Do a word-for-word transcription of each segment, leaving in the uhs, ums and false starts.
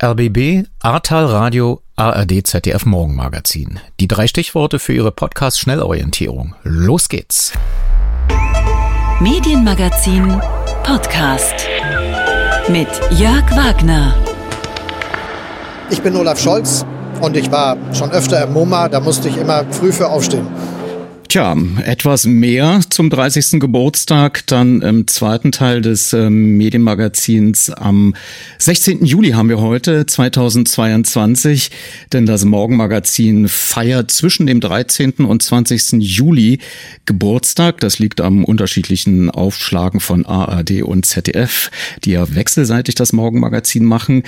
R B B, Ahrtal Radio, A R D, Z D F Morgenmagazin. Die drei Stichworte für Ihre Podcast-Schnellorientierung. Los geht's! Medienmagazin Podcast mit Jörg Wagner. Ich bin Olaf Scholz und ich war schon öfter im MoMA, da musste ich immer früh für aufstehen. Tja, etwas mehr zum dreißigsten Geburtstag, dann im zweiten Teil des äh, Medienmagazins am sechzehnten Juli haben wir heute, zweitausendzweiundzwanzig, denn das Morgenmagazin feiert zwischen dem dreizehnten und zwanzigsten Juli Geburtstag. Das liegt am unterschiedlichen Aufschlagen von A R D und Z D F, die ja wechselseitig das Morgenmagazin machen.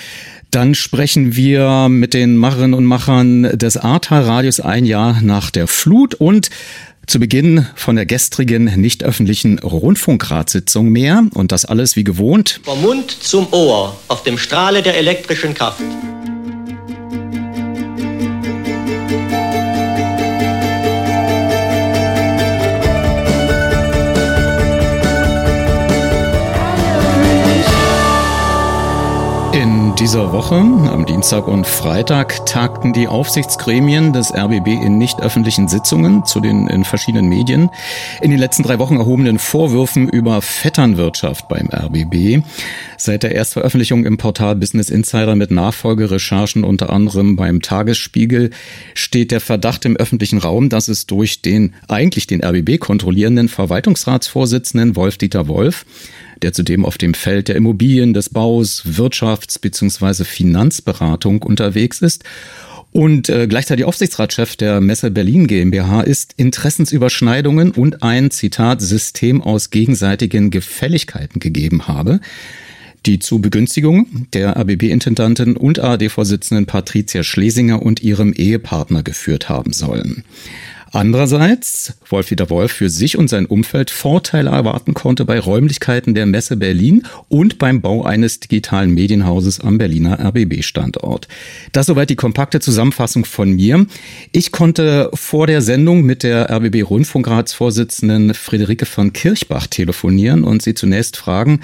Dann sprechen wir mit den Macherinnen und Machern des Ahrtal Radios ein Jahr nach der Flut und zu Beginn von der gestrigen nicht öffentlichen Rundfunkratssitzung mehr. Und das alles wie gewohnt. Vom Mund zum Ohr, auf dem Strahle der elektrischen Kraft. In dieser Woche, am Dienstag und Freitag, tagten die Aufsichtsgremien des R B B in nicht öffentlichen Sitzungen zu den in verschiedenen Medien in den letzten drei Wochen erhobenen Vorwürfen über Vetternwirtschaft beim R B B. Seit der Erstveröffentlichung im Portal Business Insider mit Nachfolgerecherchen unter anderem beim Tagesspiegel steht der Verdacht im öffentlichen Raum, dass es durch den eigentlich den R B B kontrollierenden Verwaltungsratsvorsitzenden Wolf-Dieter Wolf, der zudem auf dem Feld der Immobilien, des Baus, Wirtschafts- bzw. Finanzberatung unterwegs ist und äh, gleichzeitig Aufsichtsratschef der Messe Berlin GmbH ist, Interessensüberschneidungen und ein, Zitat, System aus gegenseitigen Gefälligkeiten gegeben habe, die zu Begünstigung der R B B-Intendantin und A R D-Vorsitzenden Patricia Schlesinger und ihrem Ehepartner geführt haben sollen. Andererseits, Wolf-Dieter Wolf für sich und sein Umfeld Vorteile erwarten konnte bei Räumlichkeiten der Messe Berlin und beim Bau eines digitalen Medienhauses am Berliner R B B-Standort. Das soweit die kompakte Zusammenfassung von mir. Ich konnte vor der Sendung mit der R B B-Rundfunkratsvorsitzenden Friederike von Kirchbach telefonieren und sie zunächst fragen,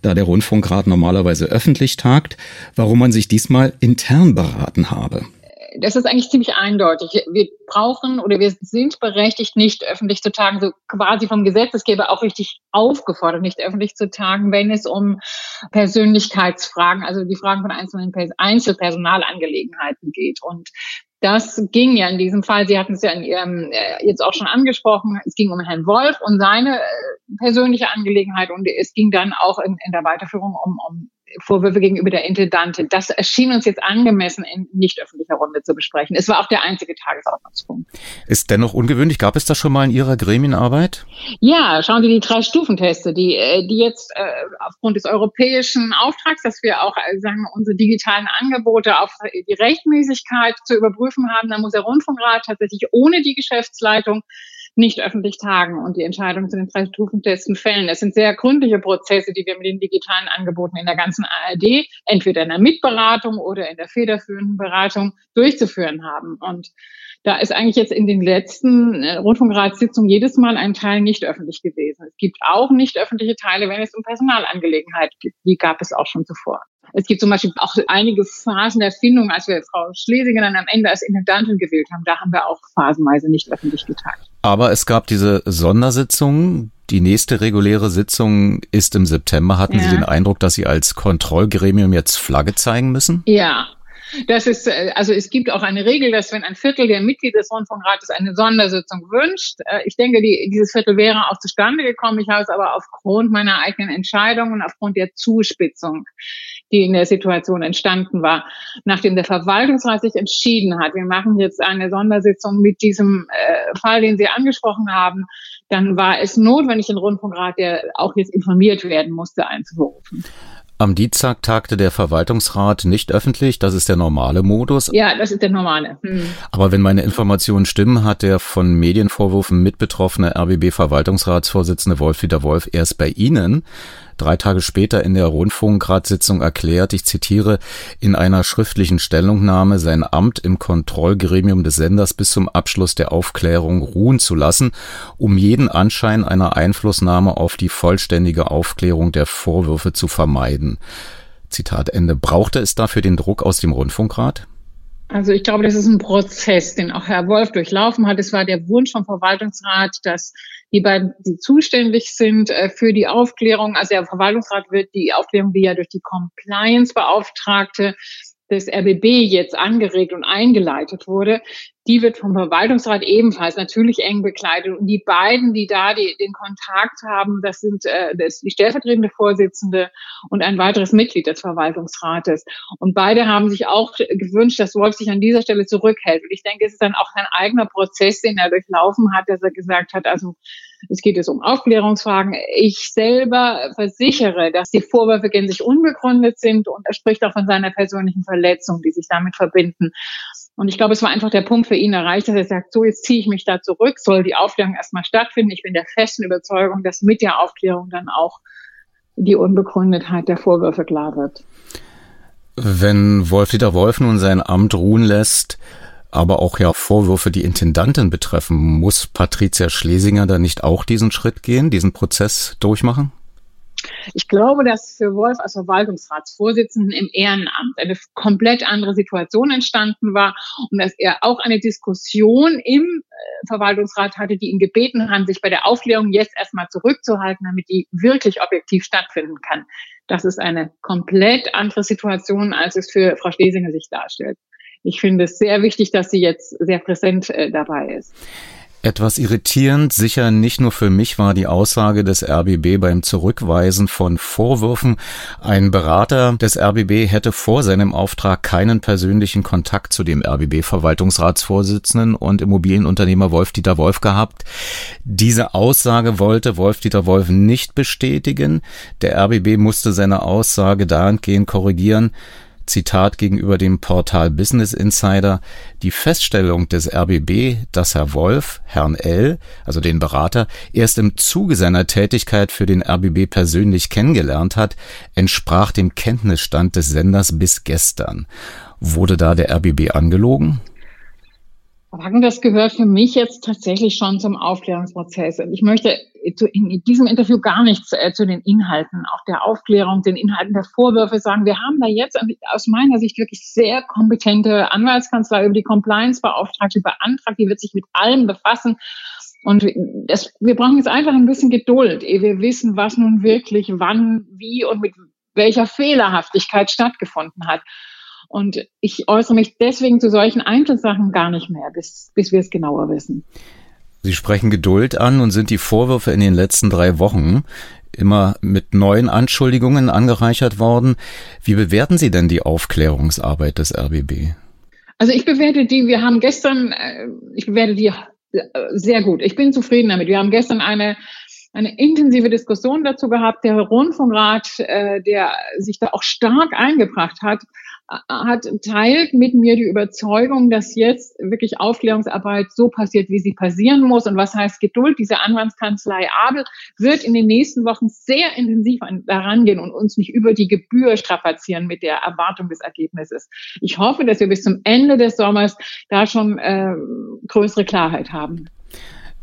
da der Rundfunkrat normalerweise öffentlich tagt, warum man sich diesmal intern beraten habe. Das ist eigentlich ziemlich eindeutig. Wir brauchen oder wir sind berechtigt, nicht öffentlich zu tagen, so quasi vom Gesetzgeber auch richtig aufgefordert, nicht öffentlich zu tagen, wenn es um Persönlichkeitsfragen, also die Fragen von einzelnen Einzelpersonalangelegenheiten geht. Und das ging ja in diesem Fall, Sie hatten es ja in Ihrem, äh, jetzt auch schon angesprochen, es ging um Herrn Wolf und seine äh, persönliche Angelegenheit und es ging dann auch in, in der Weiterführung um, um Vorwürfe gegenüber der Intendantin. Das erschien uns jetzt angemessen, in nicht öffentlicher Runde zu besprechen. Es war auch der einzige Tagesordnungspunkt. Ist dennoch ungewöhnlich. Gab es das schon mal in Ihrer Gremienarbeit? Ja, schauen Sie, die Drei-Stufen-Teste, die, die jetzt äh, aufgrund des europäischen Auftrags, dass wir auch äh, sagen wir, unsere digitalen Angebote auf die Rechtmäßigkeit zu überprüfen haben, da muss der Rundfunkrat tatsächlich ohne die Geschäftsleitung nicht öffentlich tagen und die Entscheidung zu den Drei-Stufen-Testen fällen. Es sind sehr gründliche Prozesse, die wir mit den digitalen Angeboten in der ganzen A R D, entweder in der Mitberatung oder in der federführenden Beratung, durchzuführen haben. Und da ist eigentlich jetzt in den letzten Rundfunkratssitzungen jedes Mal ein Teil nicht öffentlich gewesen. Es gibt auch nicht öffentliche Teile, wenn es um Personalangelegenheiten geht. Die gab es auch schon zuvor. Es gibt zum Beispiel auch einige Phasen der Findung, als wir Frau Schlesinger dann am Ende als Intendantin gewählt haben. Da haben wir auch phasenweise nicht öffentlich getagt. Aber es gab diese Sondersitzungen. Die nächste reguläre Sitzung ist im September. Hatten ja. Sie den Eindruck, dass Sie als Kontrollgremium jetzt Flagge zeigen müssen? Ja. Das ist, also es gibt auch eine Regel, dass wenn ein Viertel der Mitglieder des Rundfunkrates eine Sondersitzung wünscht, ich denke, die, dieses Viertel wäre auch zustande gekommen. Ich habe es aber aufgrund meiner eigenen Entscheidung und aufgrund der Zuspitzung, die in der Situation entstanden war, nachdem der Verwaltungsrat sich entschieden hat, wir machen jetzt eine Sondersitzung mit diesem äh, Fall, den Sie angesprochen haben, dann war es notwendig, den Rundfunkrat, der auch jetzt informiert werden musste, einzuberufen. Am Dienstag tagte der Verwaltungsrat nicht öffentlich, das ist der normale Modus. Ja, das ist der normale. Hm. Aber wenn meine Informationen stimmen, hat der von Medienvorwürfen mitbetroffene R B B-Verwaltungsratsvorsitzende Wolf-Dieter Wolf erst bei Ihnen drei Tage später in der Rundfunkratssitzung erklärt, ich zitiere, in einer schriftlichen Stellungnahme sein Amt im Kontrollgremium des Senders bis zum Abschluss der Aufklärung ruhen zu lassen, um jeden Anschein einer Einflussnahme auf die vollständige Aufklärung der Vorwürfe zu vermeiden. Zitat Ende. Brauchte es dafür den Druck aus dem Rundfunkrat? Also ich glaube, das ist ein Prozess, den auch Herr Wolf durchlaufen hat. Es war der Wunsch vom Verwaltungsrat, dass die beiden, die zuständig sind für die Aufklärung, also der Verwaltungsrat wird die Aufklärung, die ja durch die Compliance-Beauftragte des R B B jetzt angeregt und eingeleitet wurde, die wird vom Verwaltungsrat ebenfalls natürlich eng begleitet. Und die beiden, die da die, den Kontakt haben, das sind äh, das ist die stellvertretende Vorsitzende und ein weiteres Mitglied des Verwaltungsrates. Und beide haben sich auch gewünscht, dass Wolf sich an dieser Stelle zurückhält. Und ich denke, es ist dann auch sein eigener Prozess, den er durchlaufen hat, dass er gesagt hat, also es geht jetzt um Aufklärungsfragen. Ich selber versichere, dass die Vorwürfe gänzlich unbegründet sind, und er spricht auch von seiner persönlichen Verletzung, die sich damit verbinden. Und ich glaube, es war einfach der Punkt für ihn erreicht, dass er sagt, so, jetzt ziehe ich mich da zurück, soll die Aufklärung erstmal stattfinden. Ich bin der festen Überzeugung, dass mit der Aufklärung dann auch die Unbegründetheit der Vorwürfe klar wird. Wenn Wolf-Dieter Wolf nun sein Amt ruhen lässt, aber auch ja Vorwürfe, die Intendantin betreffen, muss Patricia Schlesinger da nicht auch diesen Schritt gehen, diesen Prozess durchmachen? Ich glaube, dass für Wolf als Verwaltungsratsvorsitzenden im Ehrenamt eine komplett andere Situation entstanden war und dass er auch eine Diskussion im Verwaltungsrat hatte, die ihn gebeten haben, sich bei der Aufklärung jetzt erstmal zurückzuhalten, damit die wirklich objektiv stattfinden kann. Das ist eine komplett andere Situation, als es für Frau Schlesinger sich darstellt. Ich finde es sehr wichtig, dass sie jetzt sehr präsent äh, dabei ist. Etwas irritierend, sicher nicht nur für mich, war die Aussage des R B B beim Zurückweisen von Vorwürfen. Ein Berater des R B B hätte vor seinem Auftrag keinen persönlichen Kontakt zu dem R B B-Verwaltungsratsvorsitzenden und Immobilienunternehmer Wolf-Dieter Wolf gehabt. Diese Aussage wollte Wolf-Dieter Wolf nicht bestätigen. Der R B B musste seine Aussage dahingehend korrigieren. Zitat gegenüber dem Portal Business Insider, die Feststellung des R B B, dass Herr Wolf, Herrn L., also den Berater, erst im Zuge seiner Tätigkeit für den R B B persönlich kennengelernt hat, entsprach dem Kenntnisstand des Senders bis gestern. Wurde da der R B B angelogen? Das gehört für mich jetzt tatsächlich schon zum Aufklärungsprozess. Und ich möchte in diesem Interview gar nichts zu den Inhalten, auch der Aufklärung, den Inhalten der Vorwürfe sagen. Wir haben da jetzt aus meiner Sicht wirklich sehr kompetente Anwaltskanzlei über die Compliance-Beauftragte beantragt. Die wird sich mit allem befassen. Und das, wir brauchen jetzt einfach ein bisschen Geduld, ehe wir wissen, was nun wirklich, wann, wie und mit welcher Fehlerhaftigkeit stattgefunden hat. Und ich äußere mich deswegen zu solchen Einzelsachen gar nicht mehr, bis, bis wir es genauer wissen. Sie sprechen Geduld an und sind die Vorwürfe in den letzten drei Wochen immer mit neuen Anschuldigungen angereichert worden. Wie bewerten Sie denn die Aufklärungsarbeit des R B B? Also ich bewerte die, wir haben gestern, ich bewerte die sehr gut. Ich bin zufrieden damit. Wir haben gestern eine... eine intensive Diskussion dazu gehabt. Der Rundfunkrat, äh, der sich da auch stark eingebracht hat, hat teilt mit mir die Überzeugung, dass jetzt wirklich Aufklärungsarbeit so passiert, wie sie passieren muss. Und was heißt Geduld? Diese Anwaltskanzlei Abel wird in den nächsten Wochen sehr intensiv daran gehen und uns nicht über die Gebühr strapazieren mit der Erwartung des Ergebnisses. Ich hoffe, dass wir bis zum Ende des Sommers da schon äh, größere Klarheit haben.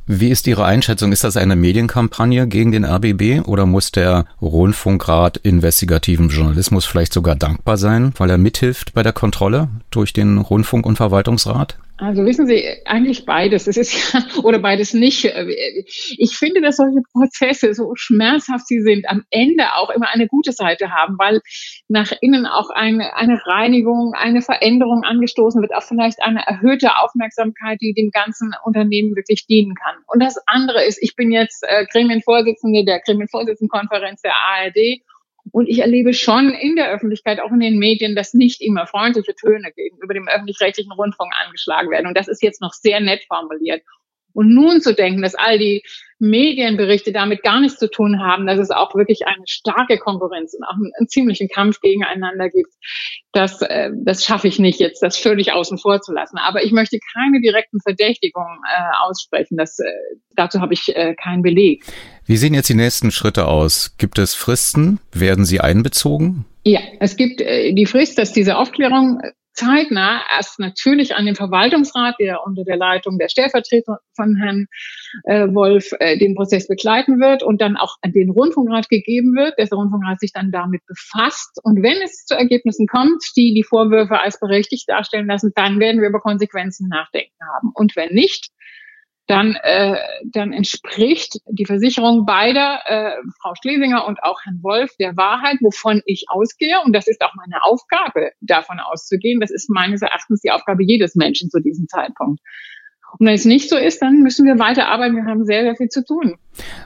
Wie ist Ihre Einschätzung? Ist das eine Medienkampagne gegen den R B B oder muss der Rundfunkrat investigativen Journalismus vielleicht sogar dankbar sein, weil er mithilft bei der Kontrolle durch den Rundfunk- und Verwaltungsrat? Also wissen Sie, eigentlich beides. Es ist ja, oder beides nicht. Ich finde, dass solche Prozesse, so schmerzhaft sie sind, am Ende auch immer eine gute Seite haben, weil nach innen auch eine, eine Reinigung, eine Veränderung angestoßen wird, auch vielleicht eine erhöhte Aufmerksamkeit, die dem ganzen Unternehmen wirklich dienen kann. Und das andere ist, ich bin jetzt Gremienvorsitzende der Gremienvorsitzendenkonferenz der A R D. Und ich erlebe schon in der Öffentlichkeit, auch in den Medien, dass nicht immer freundliche Töne gegenüber dem öffentlich-rechtlichen Rundfunk angeschlagen werden. Und das ist jetzt noch sehr nett formuliert. Und nun zu denken, dass all die Medienberichte damit gar nichts zu tun haben, dass es auch wirklich eine starke Konkurrenz und auch einen, einen ziemlichen Kampf gegeneinander gibt, das, äh, das schaffe ich nicht jetzt, das völlig außen vor zu lassen. Aber ich möchte keine direkten Verdächtigungen äh, aussprechen. Das, äh, dazu habe ich äh, keinen Beleg. Wie sehen jetzt die nächsten Schritte aus? Gibt es Fristen? Werden sie einbezogen? Ja, es gibt äh, die Frist, dass diese Aufklärung zeitnah erst natürlich an den Verwaltungsrat, der unter der Leitung der Stellvertreter von Herrn äh, Wolf äh, den Prozess begleiten wird und dann auch an den Rundfunkrat gegeben wird, dass der Rundfunkrat sich dann damit befasst. Und wenn es zu Ergebnissen kommt, die die Vorwürfe als berechtigt darstellen lassen, dann werden wir über Konsequenzen nachdenken haben. Und wenn nicht, dann, äh, dann entspricht die Versicherung beider, äh, Frau Schlesinger und auch Herrn Wolf, der Wahrheit, wovon ich ausgehe. Und das ist auch meine Aufgabe, davon auszugehen. Das ist meines Erachtens die Aufgabe jedes Menschen zu diesem Zeitpunkt. Und wenn es nicht so ist, dann müssen wir weiterarbeiten. Wir haben sehr, sehr viel zu tun.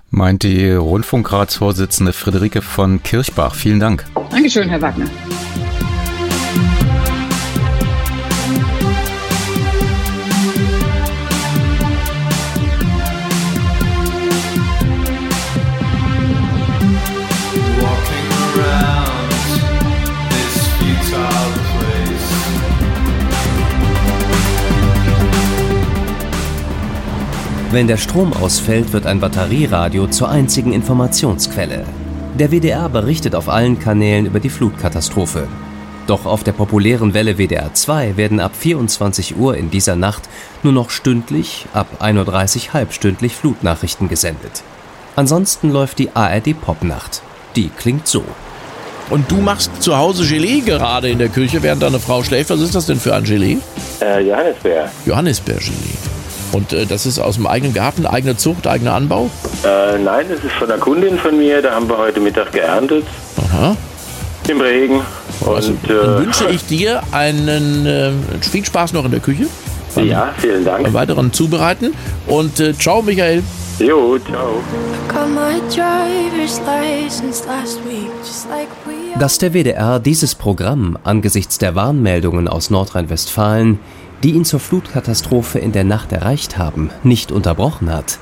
Meint die Rundfunkratsvorsitzende Friederike von Kirchbach. Vielen Dank. Dankeschön, Herr Wagner. Wenn der Strom ausfällt, wird ein Batterieradio zur einzigen Informationsquelle. Der W D R berichtet auf allen Kanälen über die Flutkatastrophe. Doch auf der populären Welle W D R zwei werden ab vierundzwanzig Uhr in dieser Nacht nur noch stündlich, ab ein Uhr dreißig halbstündlich Flutnachrichten gesendet. Ansonsten läuft die A R D Popnacht. Die klingt so. Und du machst zu Hause Gelee gerade in der Küche, während deine Frau schläft. Was ist das denn für ein Gelee? Äh, Johannisbeer. Johannisbeer-Gelee. Und äh, das ist aus dem eigenen Garten, eigene Zucht, eigener Anbau? Äh, nein, das ist von einer Kundin von mir. Da haben wir heute Mittag geerntet. Aha. Im Regen. Und, also, äh, dann wünsche ich dir einen äh, viel Spaß noch in der Küche. Beim, ja, vielen Dank. Beim weiteren Zubereiten. Und äh, ciao, Michael. Jo, ciao. Dass der W D R dieses Programm angesichts der Warnmeldungen aus Nordrhein-Westfalen, die ihn zur Flutkatastrophe in der Nacht erreicht haben, nicht unterbrochen hat,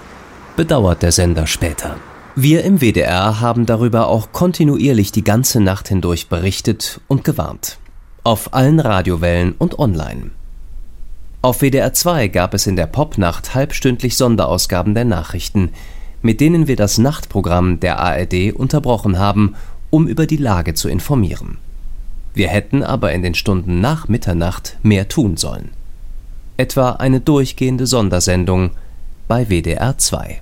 bedauert der Sender später. Wir im W D R haben darüber auch kontinuierlich die ganze Nacht hindurch berichtet und gewarnt. Auf allen Radiowellen und online. Auf W D R zwei gab es in der Popnacht halbstündlich Sonderausgaben der Nachrichten, mit denen wir das Nachtprogramm der A R D unterbrochen haben, um über die Lage zu informieren. Wir hätten aber in den Stunden nach Mitternacht mehr tun sollen. Etwa eine durchgehende Sondersendung bei W D R zwei.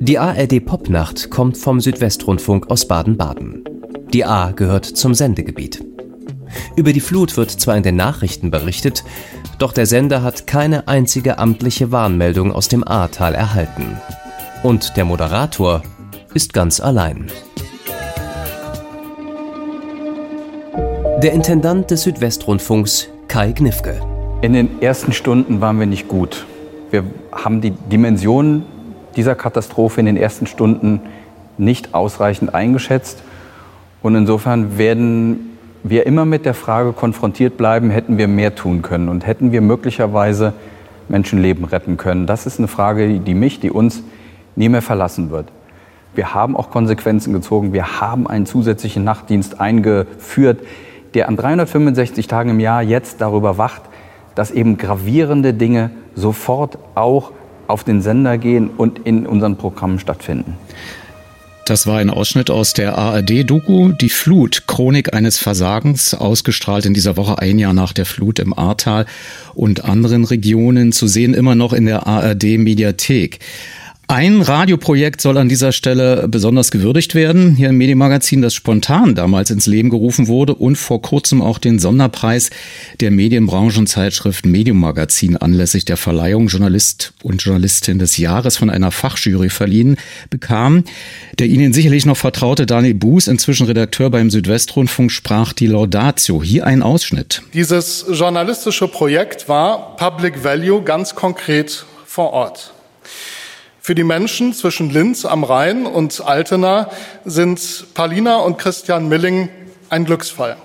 Die A R D Popnacht kommt vom Südwestrundfunk aus Baden-Baden. Die A gehört zum Sendegebiet. Über die Flut wird zwar in den Nachrichten berichtet, doch der Sender hat keine einzige amtliche Warnmeldung aus dem Ahrtal erhalten. Und der Moderator ist ganz allein. Der Intendant des Südwestrundfunks, Kai Gniffke. In den ersten Stunden waren wir nicht gut. Wir haben die Dimensionen dieser Katastrophe in den ersten Stunden nicht ausreichend eingeschätzt. Und insofern werden wir immer mit der Frage konfrontiert bleiben, hätten wir mehr tun können und hätten wir möglicherweise Menschenleben retten können. Das ist eine Frage, die mich, die uns nie mehr verlassen wird. Wir haben auch Konsequenzen gezogen. Wir haben einen zusätzlichen Nachtdienst eingeführt, der an dreihundertfünfundsechzig Tagen im Jahr jetzt darüber wacht, dass eben gravierende Dinge sofort auch auf den Sender gehen und in unseren Programmen stattfinden. Das war ein Ausschnitt aus der A R D Doku Die Flut, Chronik eines Versagens, ausgestrahlt in dieser Woche ein Jahr nach der Flut im Ahrtal und anderen Regionen, zu sehen immer noch in der A R D Mediathek. Ein Radioprojekt soll an dieser Stelle besonders gewürdigt werden, hier im Medienmagazin, das spontan damals ins Leben gerufen wurde und vor kurzem auch den Sonderpreis der Medienbranchenzeitschrift Medienmagazin anlässlich der Verleihung Journalist und Journalistin des Jahres von einer Fachjury verliehen bekam. Der Ihnen sicherlich noch vertraute Daniel Buß, inzwischen Redakteur beim Südwestrundfunk, sprach die Laudatio. Hier ein Ausschnitt. Dieses journalistische Projekt war Public Value ganz konkret vor Ort. Für die Menschen zwischen Linz am Rhein und Altena sind Paulina und Christian Milling ein Glücksfall.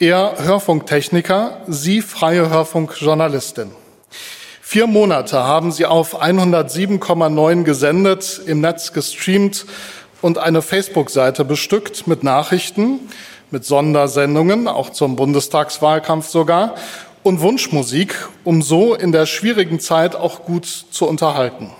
Er Hörfunktechniker, sie freie Hörfunkjournalistin. Vier Monate haben sie auf hundertsieben Komma neun gesendet, im Netz gestreamt und eine Facebook-Seite bestückt mit Nachrichten, mit Sondersendungen, auch zum Bundestagswahlkampf sogar, und Wunschmusik, um so in der schwierigen Zeit auch gut zu unterhalten.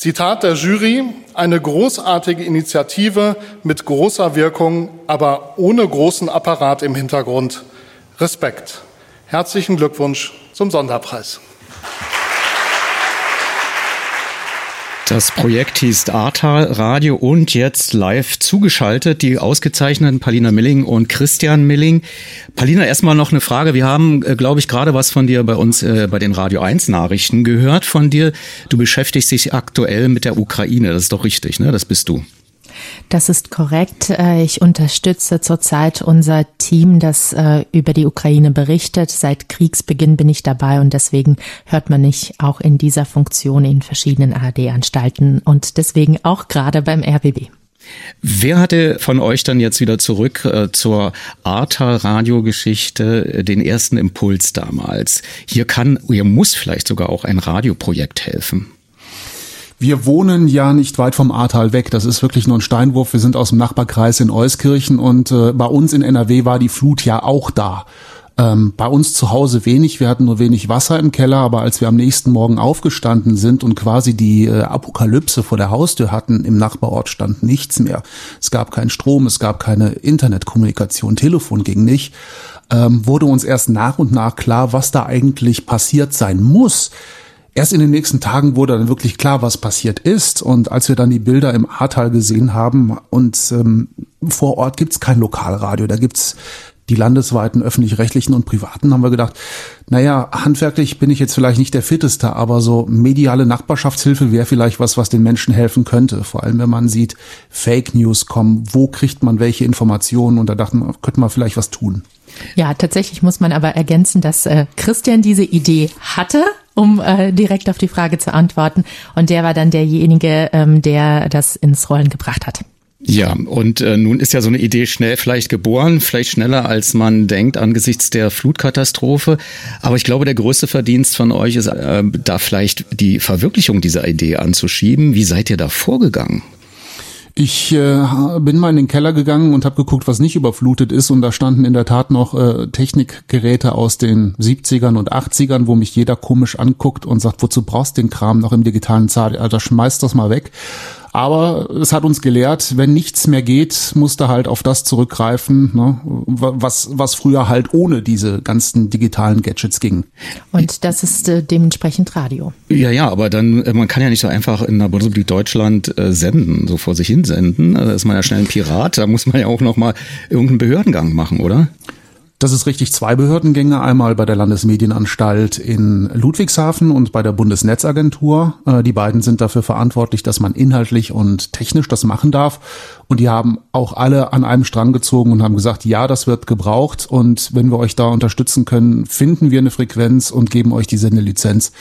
Zitat der Jury, eine großartige Initiative mit großer Wirkung, aber ohne großen Apparat im Hintergrund. Respekt. Herzlichen Glückwunsch zum Sonderpreis. Das Projekt hieß Ahrtal Radio und jetzt live zugeschaltet die ausgezeichneten Paulina Milling und Christian Milling. Paulina, erstmal noch eine Frage. Wir haben, glaube ich, gerade was von dir bei uns äh, bei den Radio eins Nachrichten gehört von dir. Du beschäftigst dich aktuell mit der Ukraine. Das ist doch richtig, ne? Das bist du. Das ist korrekt. Ich unterstütze zurzeit unser Team, das über die Ukraine berichtet. Seit Kriegsbeginn bin ich dabei und deswegen hört man mich auch in dieser Funktion in verschiedenen A R D-Anstalten und deswegen auch gerade beim R B B. Wer hatte von euch dann jetzt wieder zurück äh, zur Ahrtal-Radio-Geschichte den ersten Impuls damals? Hier kann, hier muss vielleicht sogar auch ein Radioprojekt helfen. Wir wohnen ja nicht weit vom Ahrtal weg, das ist wirklich nur ein Steinwurf. Wir sind aus dem Nachbarkreis in Euskirchen und äh, bei uns in N R W war die Flut ja auch da. Ähm, bei uns zu Hause wenig, wir hatten nur wenig Wasser im Keller, aber als wir am nächsten Morgen aufgestanden sind und quasi die äh, Apokalypse vor der Haustür hatten, im Nachbarort stand nichts mehr. Es gab keinen Strom, es gab keine Internetkommunikation, Telefon ging nicht. Ähm, wurde uns erst nach und nach klar, was da eigentlich passiert sein muss. Erst in den nächsten Tagen wurde dann wirklich klar, was passiert ist. Und als wir dann die Bilder im Ahrtal gesehen haben und ähm, vor Ort gibt's kein Lokalradio, da gibt's die landesweiten öffentlich-rechtlichen und privaten, haben wir gedacht, naja, handwerklich bin ich jetzt vielleicht nicht der Fitteste, aber so mediale Nachbarschaftshilfe wäre vielleicht was, was den Menschen helfen könnte. Vor allem, wenn man sieht, Fake News kommen, wo kriegt man welche Informationen? Und da dachten wir, könnte man vielleicht was tun. Ja, tatsächlich muss man aber ergänzen, dass äh, Christian diese Idee hatte, um äh, direkt auf die Frage zu antworten. Und der war dann derjenige, ähm, der das ins Rollen gebracht hat. Ja, und äh, nun ist ja so eine Idee schnell vielleicht geboren, vielleicht schneller als man denkt angesichts der Flutkatastrophe. Aber ich glaube, der größte Verdienst von euch ist, äh, da vielleicht die Verwirklichung dieser Idee anzuschieben. Wie seid ihr da vorgegangen? Ich äh, bin mal in den Keller gegangen und habe geguckt, was nicht überflutet ist. Und da standen in der Tat noch äh, Technikgeräte aus den siebzigern und achtzigern, wo mich jeder komisch anguckt und sagt, wozu brauchst du den Kram noch im digitalen Zeitalter? Schmeiß das mal weg. Aber es hat uns gelehrt, wenn nichts mehr geht, musst du halt auf das zurückgreifen, ne, was, was früher halt ohne diese ganzen digitalen Gadgets ging. Und das ist äh, dementsprechend Radio. Ja, ja, aber dann, man kann ja nicht so einfach in der Bundesrepublik Deutschland äh, senden, so vor sich hin senden. Da ist man ja schnell ein Pirat, da muss man ja auch nochmal irgendeinen Behördengang machen, oder? Das ist richtig, zwei Behördengänge, einmal bei der Landesmedienanstalt in Ludwigshafen und bei der Bundesnetzagentur. Die beiden sind dafür verantwortlich, dass man inhaltlich und technisch das machen darf. Und die haben auch alle an einem Strang gezogen und haben gesagt, ja, das wird gebraucht. Und wenn wir euch da unterstützen können, finden wir eine Frequenz und geben euch die Sendelizenz.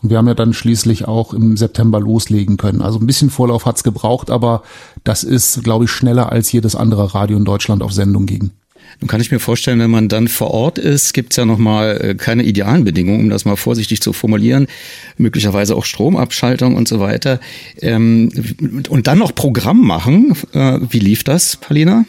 Und wir haben ja dann schließlich auch im September loslegen können. Also ein bisschen Vorlauf hat's gebraucht, aber das ist, glaube ich, schneller als jedes andere Radio in Deutschland auf Sendung ging. Nun kann ich mir vorstellen, wenn man dann vor Ort ist, gibt's ja nochmal keine idealen Bedingungen, um das mal vorsichtig zu formulieren, möglicherweise auch Stromabschaltung und so weiter. Und dann noch Programm machen. Wie lief das, Paulina?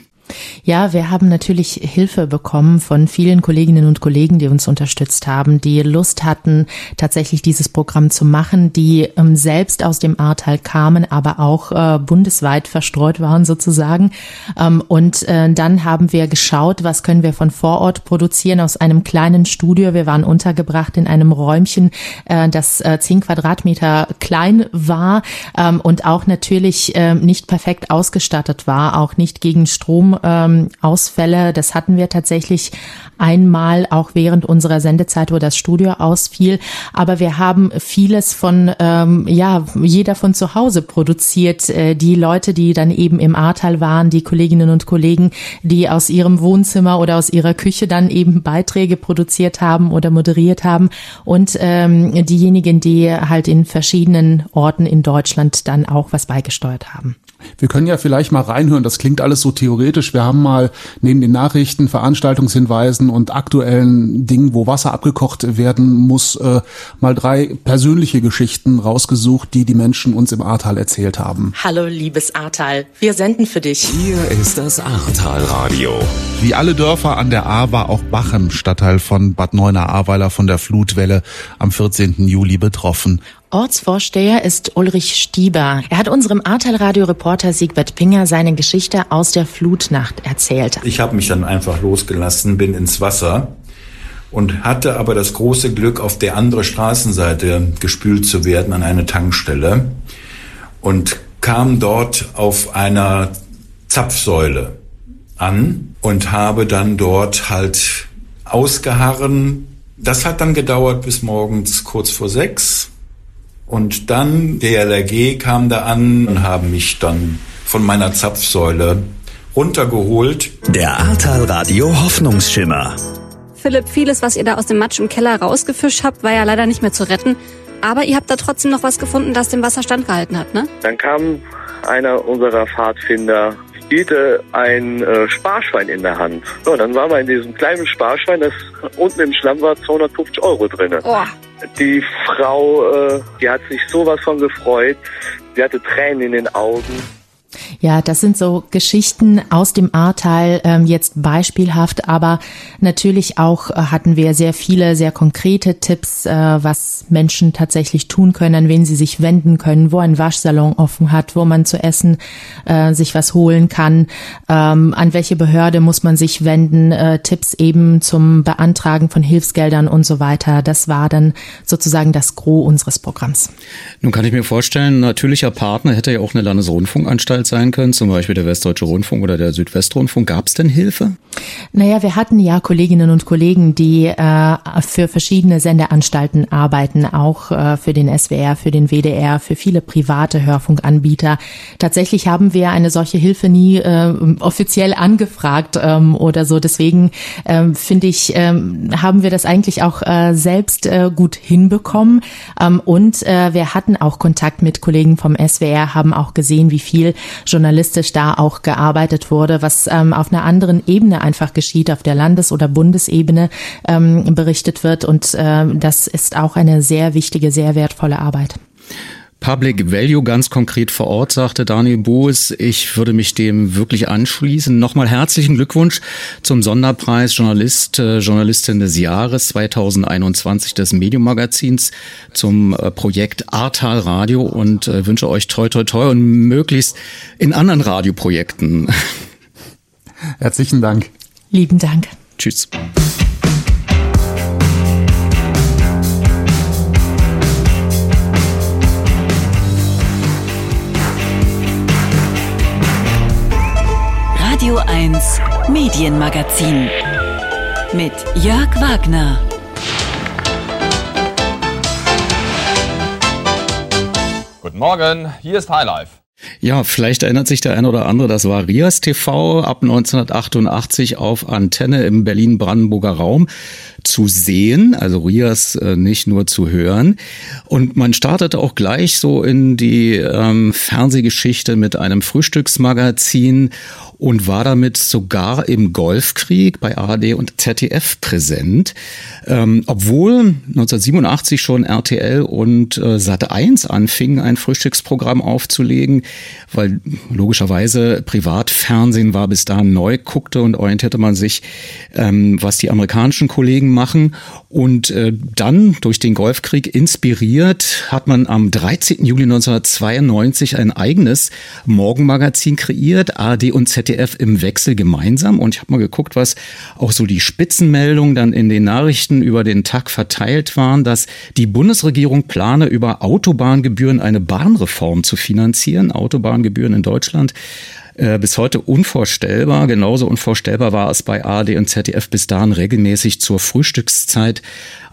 Ja, wir haben natürlich Hilfe bekommen von vielen Kolleginnen und Kollegen, die uns unterstützt haben, die Lust hatten, tatsächlich dieses Programm zu machen, die ähm, selbst aus dem Ahrtal kamen, aber auch äh, bundesweit verstreut waren sozusagen. Ähm, und äh, dann haben wir geschaut, was können wir von vor Ort produzieren aus einem kleinen Studio. Wir waren untergebracht in einem Räumchen, äh, das äh, zehn Quadratmeter klein war ähm, und auch natürlich äh, nicht perfekt ausgestattet war, auch nicht gegen Strom. Ähm, Ausfälle, das hatten wir tatsächlich einmal auch während unserer Sendezeit, wo das Studio ausfiel, aber wir haben vieles von, ähm, ja, jeder von zu Hause produziert, äh, die Leute, die dann eben im Ahrtal waren, die Kolleginnen und Kollegen, die aus ihrem Wohnzimmer oder aus ihrer Küche dann eben Beiträge produziert haben oder moderiert haben und ähm, diejenigen, die halt in verschiedenen Orten in Deutschland dann auch was beigesteuert haben. Wir können ja vielleicht mal reinhören, das klingt alles so theoretisch. Wir haben mal neben den Nachrichten, Veranstaltungshinweisen und aktuellen Dingen, wo Wasser abgekocht werden muss, äh, mal drei persönliche Geschichten rausgesucht, die die Menschen uns im Ahrtal erzählt haben. Hallo, liebes Ahrtal, wir senden für dich. Hier ist das Ahrtal Radio. Wie alle Dörfer an der Ahr war auch Bachem, Stadtteil von Bad Neuenahr-Ahrweiler, von der Flutwelle am vierzehnten Juli betroffen. Ortsvorsteher ist Ulrich Stieber. Er hat unserem Ahrtal Radio Reporter Siegbert Pinger seine Geschichte aus der Flutnacht erzählt. Ich habe mich dann einfach losgelassen, bin ins Wasser und hatte aber das große Glück, auf der anderen Straßenseite gespült zu werden an eine Tankstelle und kam dort auf einer Zapfsäule an und habe dann dort halt ausgeharren. Das hat dann gedauert bis morgens kurz vor sechs. Und dann der D L R G kam da an und haben mich dann von meiner Zapfsäule runtergeholt. Der Ahrtal Radio Hoffnungsschimmer. Philipp, vieles, was ihr da aus dem Matsch im Keller rausgefischt habt, war ja leider nicht mehr zu retten. Aber ihr habt da trotzdem noch was gefunden, das dem Wasser standgehalten hat, ne? Dann kam einer unserer Pfadfinder, hielt ein äh, Sparschwein in der Hand. So, dann waren wir in diesem kleinen Sparschwein, das unten im Schlamm war, zweihundertfünfzig Euro drin. Oh. Die Frau, äh, die hat sich sowas von gefreut. Sie hatte Tränen in den Augen. Ja, das sind so Geschichten aus dem Ahrtal, ähm, jetzt beispielhaft, aber natürlich auch äh, hatten wir sehr viele, sehr konkrete Tipps, äh, was Menschen tatsächlich tun können, an wen sie sich wenden können, wo ein Waschsalon offen hat, wo man zu essen äh, sich was holen kann, ähm, an welche Behörde muss man sich wenden, äh, Tipps eben zum Beantragen von Hilfsgeldern und so weiter. Das war dann sozusagen das Gros unseres Programms. Nun kann ich mir vorstellen, natürlicher Partner hätte ja auch eine Landesrundfunkanstalt sein können, zum Beispiel der Westdeutsche Rundfunk oder der Südwestrundfunk. Gab es denn Hilfe? Naja, wir hatten ja Kolleginnen und Kollegen, die äh, für verschiedene Sendeanstalten arbeiten, auch äh, für den S W R, für den W D R, für viele private Hörfunkanbieter. Tatsächlich haben wir eine solche Hilfe nie äh, offiziell angefragt ähm, oder so. Deswegen ähm, finde ich, ähm, haben wir das eigentlich auch äh, selbst äh, gut hinbekommen. Ähm, und äh, wir hatten auch Kontakt mit Kollegen vom S W R, haben auch gesehen, wie viel journalistisch da auch gearbeitet wurde, was ähm, auf einer anderen Ebene einfach geschieht, auf der Landes- oder Bundesebene ähm, berichtet wird. Und äh, das ist auch eine sehr wichtige, sehr wertvolle Arbeit. Public Value ganz konkret vor Ort, sagte Daniel Buß. Ich würde mich dem wirklich anschließen. Nochmal herzlichen Glückwunsch zum Sonderpreis Journalist, äh, Journalistin des Jahres zweitausendeinundzwanzig des Medium-Magazins zum äh, Projekt Ahrtal Radio und äh, wünsche euch toi toi toi und möglichst in anderen Radioprojekten. Herzlichen Dank. Lieben Dank. Tschüss. Radio eins Medienmagazin mit Jörg Wagner. Guten Morgen, hier ist Highlife. Ja, vielleicht erinnert sich der eine oder andere, das war R I A S T V ab neunzehnhundertachtundachtzig auf Antenne im Berlin-Brandenburger Raum zu sehen, also R I A S äh, nicht nur zu hören. Und man startete auch gleich so in die ähm, Fernsehgeschichte mit einem Frühstücksmagazin und war damit sogar im Golfkrieg bei A R D und Z D F präsent, ähm, obwohl neunzehnhundertsiebenundachtzig schon R T L und äh, Sat eins anfingen, ein Frühstücksprogramm aufzulegen, weil logischerweise Privatfernsehen war bis dahin neu, guckte und orientierte man sich, ähm, was die amerikanischen Kollegen machen. Und äh, dann durch den Golfkrieg inspiriert hat man am dreizehnten Juli neunzehnhundertzweiundneunzig ein eigenes Morgenmagazin kreiert, A R D und Z D F im Wechsel gemeinsam. Und ich habe mal geguckt, was auch so die Spitzenmeldungen dann in den Nachrichten über den Tag verteilt waren, dass die Bundesregierung plane, über Autobahngebühren eine Bahnreform zu finanzieren. Autobahngebühren in Deutschland bis heute unvorstellbar. Genauso unvorstellbar war es bei A R D und Z D F bis dahin regelmäßig zur Frühstückszeit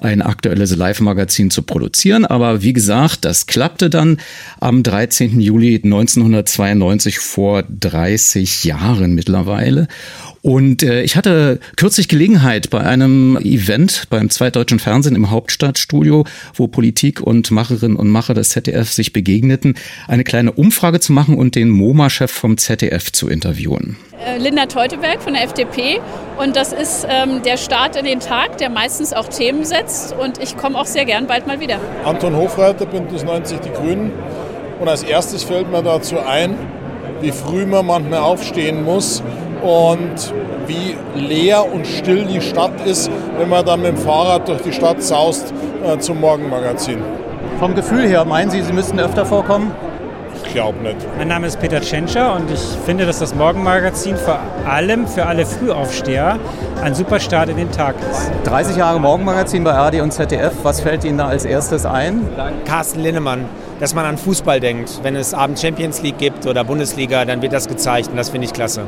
ein aktuelles Live-Magazin zu produzieren. Aber wie gesagt, das klappte dann am dreizehnten Juli neunzehnhundertzweiundneunzig, vor dreißig Jahren mittlerweile. Und äh, ich hatte kürzlich Gelegenheit bei einem Event beim Zweitdeutschen Fernsehen im Hauptstadtstudio, wo Politik und Macherinnen und Macher des Z D F sich begegneten, eine kleine Umfrage zu machen und den MoMA-Chef vom Z D F zu interviewen. Linda Teuteberg von der F D P. Und das ist ähm, der Start in den Tag, der meistens auch Themen setzt. Und ich komme auch sehr gern bald mal wieder. Anton Hofreiter, Bündnis neunzig Die Grünen. Und als erstes fällt mir dazu ein, wie früh man manchmal aufstehen muss, und wie leer und still die Stadt ist, wenn man dann mit dem Fahrrad durch die Stadt saust äh, zum Morgenmagazin. Vom Gefühl her, meinen Sie, Sie müssten öfter vorkommen? Ich glaube nicht. Mein Name ist Peter Tschentscher und ich finde, dass das Morgenmagazin vor allem für alle Frühaufsteher ein super Start in den Tag ist. dreißig Jahre Morgenmagazin bei A R D und Z D F, was fällt Ihnen da als erstes ein? Carsten Linnemann, dass man an Fußball denkt. Wenn es abends Champions League gibt oder Bundesliga, dann wird das gezeigt und das finde ich klasse.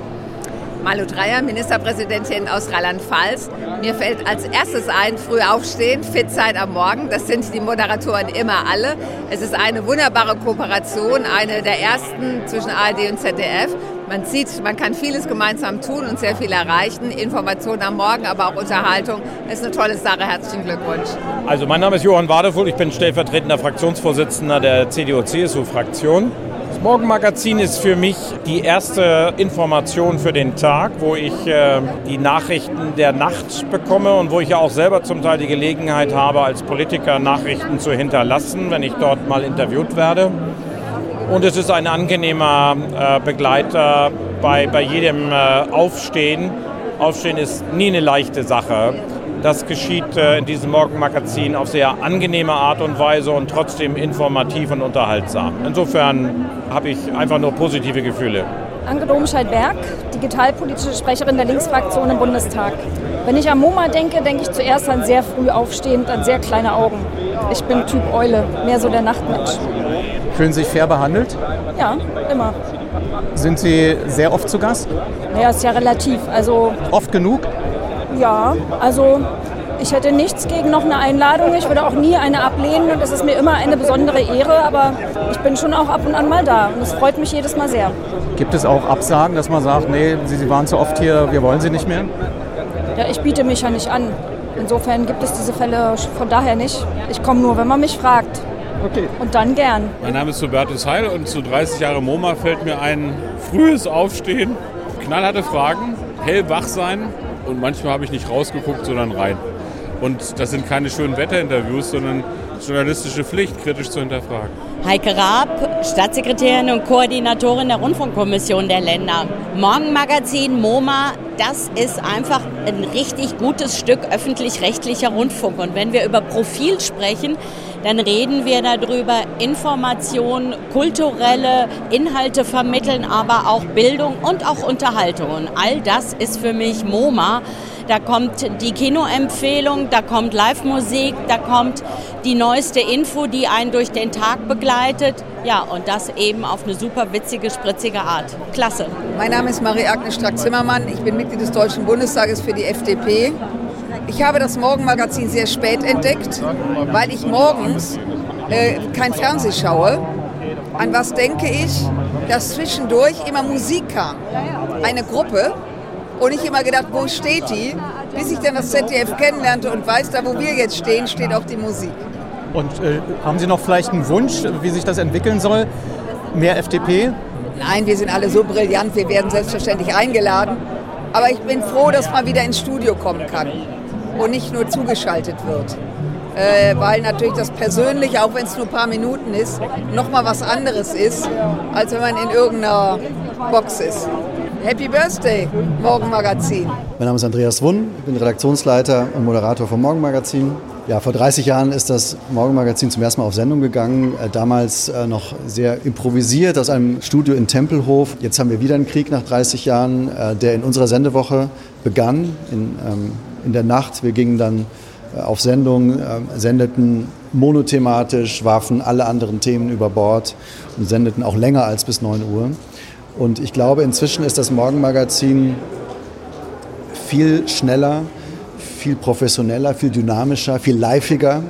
Malu Dreyer, Ministerpräsidentin aus Rheinland-Pfalz. Mir fällt als erstes ein, früh aufstehen, fit sein am Morgen. Das sind die Moderatoren immer alle. Es ist eine wunderbare Kooperation, eine der ersten zwischen A R D und Z D F. Man sieht, man kann vieles gemeinsam tun und sehr viel erreichen. Informationen am Morgen, aber auch Unterhaltung. Das ist eine tolle Sache. Herzlichen Glückwunsch. Also mein Name ist Johann Wadefuhl. Ich bin stellvertretender Fraktionsvorsitzender der C D U C S U-Fraktion. Das Morgenmagazin ist für mich die erste Information für den Tag, wo ich äh, die Nachrichten der Nacht bekomme und wo ich ja auch selber zum Teil die Gelegenheit habe, als Politiker Nachrichten zu hinterlassen, wenn ich dort mal interviewt werde. Und es ist ein angenehmer äh, Begleiter bei, bei jedem äh, Aufstehen. Aufstehen ist nie eine leichte Sache. Das geschieht äh, in diesem Morgenmagazin auf sehr angenehme Art und Weise und trotzdem informativ und unterhaltsam. Insofern habe ich einfach nur positive Gefühle. Anke Domscheit-Berg, digitalpolitische Sprecherin der Linksfraktion im Bundestag. Wenn ich an MoMA denke, denke ich zuerst an sehr früh aufstehend, an sehr kleine Augen. Ich bin Typ Eule, mehr so der Nachtmensch. Fühlen Sie sich fair behandelt? Ja, immer. Sind Sie sehr oft zu Gast? Ja, ist ja relativ. Also oft genug? Ja, also ich hätte nichts gegen noch eine Einladung. Ich würde auch nie eine ablehnen und es ist mir immer eine besondere Ehre, aber ich bin schon auch ab und an mal da und es freut mich jedes Mal sehr. Gibt es auch Absagen, dass man sagt, nee, Sie, Sie waren zu oft hier, wir wollen Sie nicht mehr? Ja, ich biete mich ja nicht an. Insofern gibt es diese Fälle von daher nicht. Ich komme nur, wenn man mich fragt. Okay. Und dann gern. Mein Name ist Hubertus Heil und zu dreißig Jahre MoMA fällt mir ein frühes Aufstehen, knallharte Fragen, hellwach sein. Und manchmal habe ich nicht rausgeguckt, sondern rein. Und das sind keine schönen Wetterinterviews, sondern journalistische Pflicht, kritisch zu hinterfragen. Heike Raab, Staatssekretärin und Koordinatorin der Rundfunkkommission der Länder. Morgenmagazin, MoMA, das ist einfach ein richtig gutes Stück öffentlich-rechtlicher Rundfunk. Und wenn wir über Profil sprechen, dann reden wir darüber, Informationen, kulturelle Inhalte vermitteln, aber auch Bildung und auch Unterhaltung. Und all das ist für mich MoMA. Da kommt die Kinoempfehlung, da kommt Live-Musik, da kommt die neueste Info, die einen durch den Tag begleitet. Ja, und das eben auf eine super witzige, spritzige Art. Klasse. Mein Name ist Marie-Agnes Strack-Zimmermann. Ich bin Mitglied des Deutschen Bundestages für die F D P. Ich habe das Morgenmagazin sehr spät entdeckt, weil ich morgens äh, kein Fernsehen schaue. An was denke ich? Dass zwischendurch immer Musik kam. Eine Gruppe. Und ich immer gedacht, wo steht die? Bis ich dann das Z D F kennenlernte und weiß, da wo wir jetzt stehen, steht auch die Musik. Und äh, haben Sie noch vielleicht einen Wunsch, wie sich das entwickeln soll? Mehr F D P? Nein, wir sind alle so brillant, wir werden selbstverständlich eingeladen. Aber ich bin froh, dass man wieder ins Studio kommen kann und nicht nur zugeschaltet wird. Äh, weil natürlich das Persönliche, auch wenn es nur ein paar Minuten ist, nochmal was anderes ist, als wenn man in irgendeiner Box ist. Happy Birthday, Morgenmagazin. Mein Name ist Andreas Wunn, ich bin Redaktionsleiter und Moderator vom Morgenmagazin. Ja, vor dreißig Jahren ist das Morgenmagazin zum ersten Mal auf Sendung gegangen. Damals noch sehr improvisiert aus einem Studio in Tempelhof. Jetzt haben wir wieder einen Krieg nach dreißig Jahren, der in unserer Sendewoche begann, in, in der Nacht. Wir gingen dann auf Sendung, sendeten monothematisch, warfen alle anderen Themen über Bord und sendeten auch länger als bis neun Uhr. Und ich glaube, inzwischen ist das Morgenmagazin viel schneller, viel professioneller, viel dynamischer, viel liviger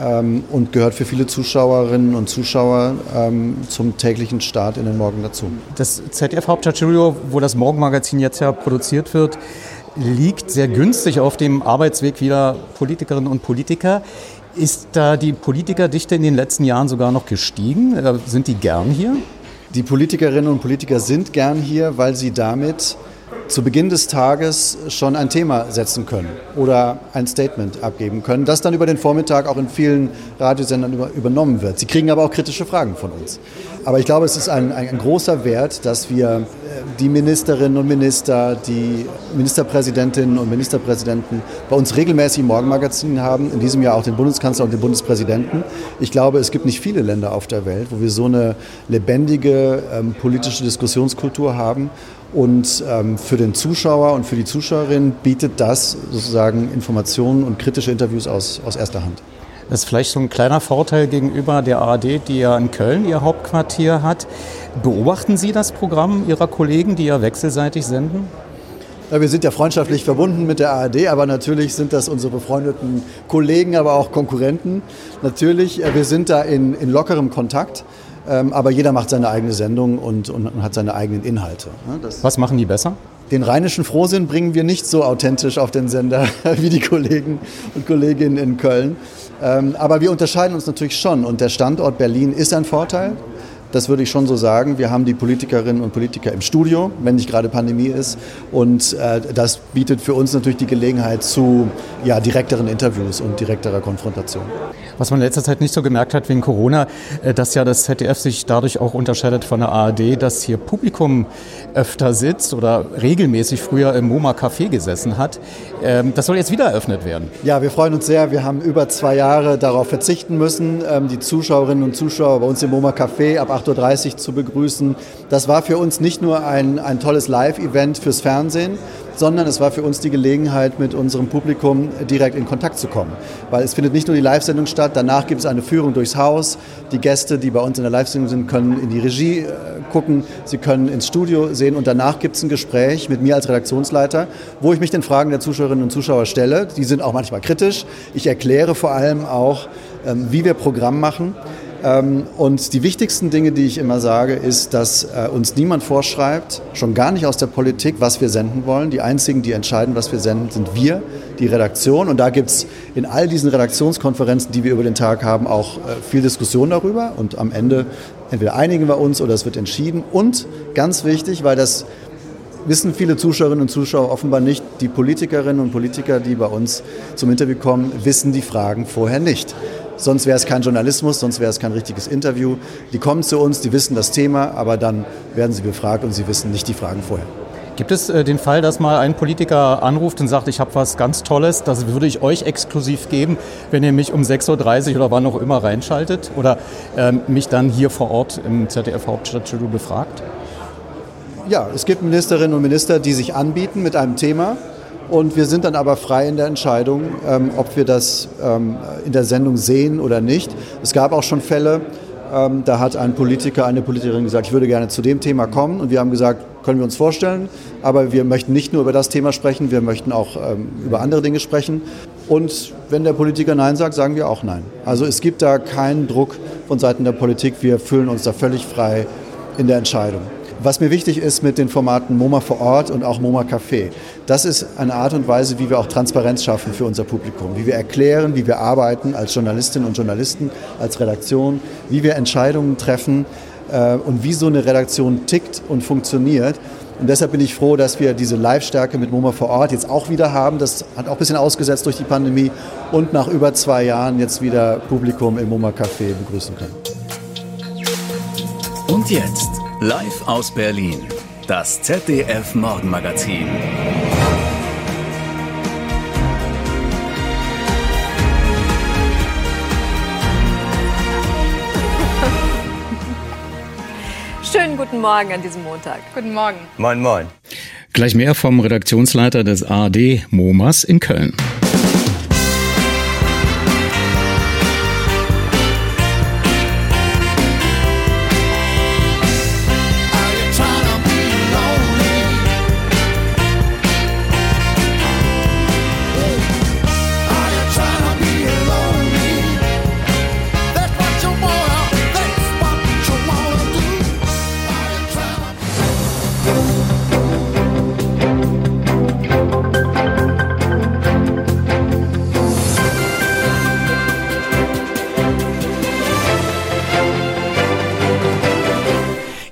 ähm, und gehört für viele Zuschauerinnen und Zuschauer ähm, zum täglichen Start in den Morgen dazu. Das Z D F-Hauptstadtstudio, wo das Morgenmagazin jetzt ja produziert wird, liegt sehr günstig auf dem Arbeitsweg vieler Politikerinnen und Politiker. Ist da die Politikerdichte in den letzten Jahren sogar noch gestiegen? Sind die gern hier? Die Politikerinnen und Politiker sind gern hier, weil sie damit zu Beginn des Tages schon ein Thema setzen können oder ein Statement abgeben können, das dann über den Vormittag auch in vielen Radiosendern über, übernommen wird. Sie kriegen aber auch kritische Fragen von uns. Aber ich glaube, es ist ein, ein großer Wert, dass wir die Ministerinnen und Minister, die Ministerpräsidentinnen und Ministerpräsidenten bei uns regelmäßig im Morgenmagazin haben, in diesem Jahr auch den Bundeskanzler und den Bundespräsidenten. Ich glaube, es gibt nicht viele Länder auf der Welt, wo wir so eine lebendige ähm, politische Diskussionskultur haben. Und ähm, für den Zuschauer und für die Zuschauerin bietet das sozusagen Informationen und kritische Interviews aus, aus erster Hand. Das ist vielleicht so ein kleiner Vorteil gegenüber der A R D, die ja in Köln ihr Hauptquartier hat. Beobachten Sie das Programm Ihrer Kollegen, die ja wechselseitig senden? Ja, wir sind ja freundschaftlich verbunden mit der A R D, aber natürlich sind das unsere befreundeten Kollegen, aber auch Konkurrenten. Natürlich, wir sind da in, in lockerem Kontakt, aber jeder macht seine eigene Sendung und, und hat seine eigenen Inhalte. Das Was machen die besser? Den rheinischen Frohsinn bringen wir nicht so authentisch auf den Sender wie die Kollegen und Kolleginnen in Köln. Aber wir unterscheiden uns natürlich schon und der Standort Berlin ist ein Vorteil. Das würde ich schon so sagen. Wir haben die Politikerinnen und Politiker im Studio, wenn nicht gerade Pandemie ist. Und das bietet für uns natürlich die Gelegenheit zu ja, direkteren Interviews und direkterer Konfrontation. Was man in letzter Zeit nicht so gemerkt hat wegen Corona, dass ja das Z D F sich dadurch auch unterscheidet von der A R D, dass hier Publikum öfter sitzt oder regelmäßig früher im MoMA-Café gesessen hat. Das soll jetzt wieder eröffnet werden. Ja, wir freuen uns sehr. Wir haben über zwei Jahre darauf verzichten müssen, die Zuschauerinnen und Zuschauer bei uns im MoMA-Café ab acht Uhr dreißig zu begrüßen. Das war für uns nicht nur ein, ein tolles Live-Event fürs Fernsehen, sondern es war für uns die Gelegenheit, mit unserem Publikum direkt in Kontakt zu kommen. Weil es findet nicht nur die Live-Sendung statt, danach gibt es eine Führung durchs Haus. Die Gäste, die bei uns in der Live-Sendung sind, können in die Regie äh, gucken, sie können ins Studio sehen und danach gibt es ein Gespräch mit mir als Redaktionsleiter, wo ich mich den Fragen der Zuschauerinnen und Zuschauer stelle. Die sind auch manchmal kritisch. Ich erkläre vor allem auch, ähm, wie wir Programm machen. Und die wichtigsten Dinge, die ich immer sage, ist, dass uns niemand vorschreibt, schon gar nicht aus der Politik, was wir senden wollen. Die einzigen, die entscheiden, was wir senden, sind wir, die Redaktion. Und da gibt es in all diesen Redaktionskonferenzen, die wir über den Tag haben, auch viel Diskussion darüber. Und am Ende entweder einigen wir uns oder es wird entschieden. Und ganz wichtig, weil das wissen viele Zuschauerinnen und Zuschauer offenbar nicht, die Politikerinnen und Politiker, die bei uns zum Interview kommen, wissen die Fragen vorher nicht. Sonst wäre es kein Journalismus, sonst wäre es kein richtiges Interview. Die kommen zu uns, die wissen das Thema, aber dann werden sie befragt und sie wissen nicht die Fragen vorher. Gibt es äh, den Fall, dass mal ein Politiker anruft und sagt, ich habe was ganz Tolles, das würde ich euch exklusiv geben, wenn ihr mich um sechs Uhr dreißig oder wann auch immer reinschaltet oder äh, mich dann hier vor Ort im Z D F-Hauptstadtstudio befragt? Ja, es gibt Ministerinnen und Minister, die sich anbieten mit einem Thema. Und wir sind dann aber frei in der Entscheidung, ähm, ob wir das ähm, in der Sendung sehen oder nicht. Es gab auch schon Fälle, ähm, da hat ein Politiker, eine Politikerin gesagt, ich würde gerne zu dem Thema kommen. Und wir haben gesagt, können wir uns vorstellen, aber wir möchten nicht nur über das Thema sprechen, wir möchten auch ähm, über andere Dinge sprechen. Und wenn der Politiker Nein sagt, sagen wir auch Nein. Also es gibt da keinen Druck von Seiten der Politik, wir fühlen uns da völlig frei in der Entscheidung. Was mir wichtig ist mit den Formaten MoMA vor Ort und auch MoMA Café, das ist eine Art und Weise, wie wir auch Transparenz schaffen für unser Publikum, wie wir erklären, wie wir arbeiten als Journalistinnen und Journalisten, als Redaktion, wie wir Entscheidungen treffen äh, und wie so eine Redaktion tickt und funktioniert. Und deshalb bin ich froh, dass wir diese Live-Stärke mit MoMA vor Ort jetzt auch wieder haben. Das hat auch ein bisschen ausgesetzt durch die Pandemie und nach über zwei Jahren jetzt wieder Publikum im MoMA Café begrüßen können. Und jetzt live aus Berlin, das Z D F Morgenmagazin. Schönen guten Morgen an diesem Montag. Guten Morgen. Moin, moin. Gleich mehr vom Redaktionsleiter des A R D MoMAs in Köln.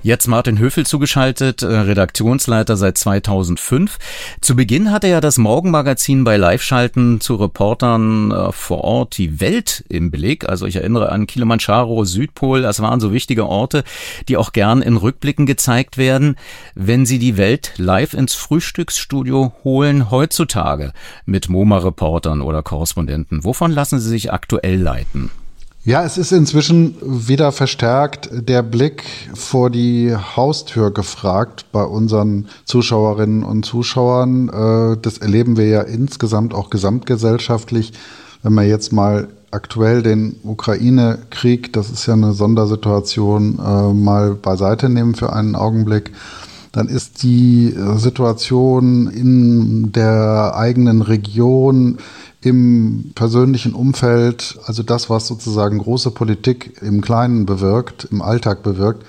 Jetzt Martin Hövel zugeschaltet, Redaktionsleiter seit zweitausendfünf. Zu Beginn hatte ja das Morgenmagazin bei Live-Schalten zu Reportern vor Ort die Welt im Blick. Also ich erinnere an Kilimanjaro, Südpol, das waren so wichtige Orte, die auch gern in Rückblicken gezeigt werden. Wenn Sie die Welt live ins Frühstücksstudio holen, heutzutage mit MoMA-Reportern oder Korrespondenten, wovon lassen Sie sich aktuell leiten? Ja, es ist inzwischen wieder verstärkt der Blick vor die Haustür gefragt bei unseren Zuschauerinnen und Zuschauern. Das erleben wir ja insgesamt auch gesamtgesellschaftlich. Wenn man jetzt mal aktuell den Ukraine-Krieg, das ist ja eine Sondersituation, mal beiseite nehmen für einen Augenblick, dann ist die Situation in der eigenen Region, im persönlichen Umfeld, also das, was sozusagen große Politik im Kleinen bewirkt, im Alltag bewirkt,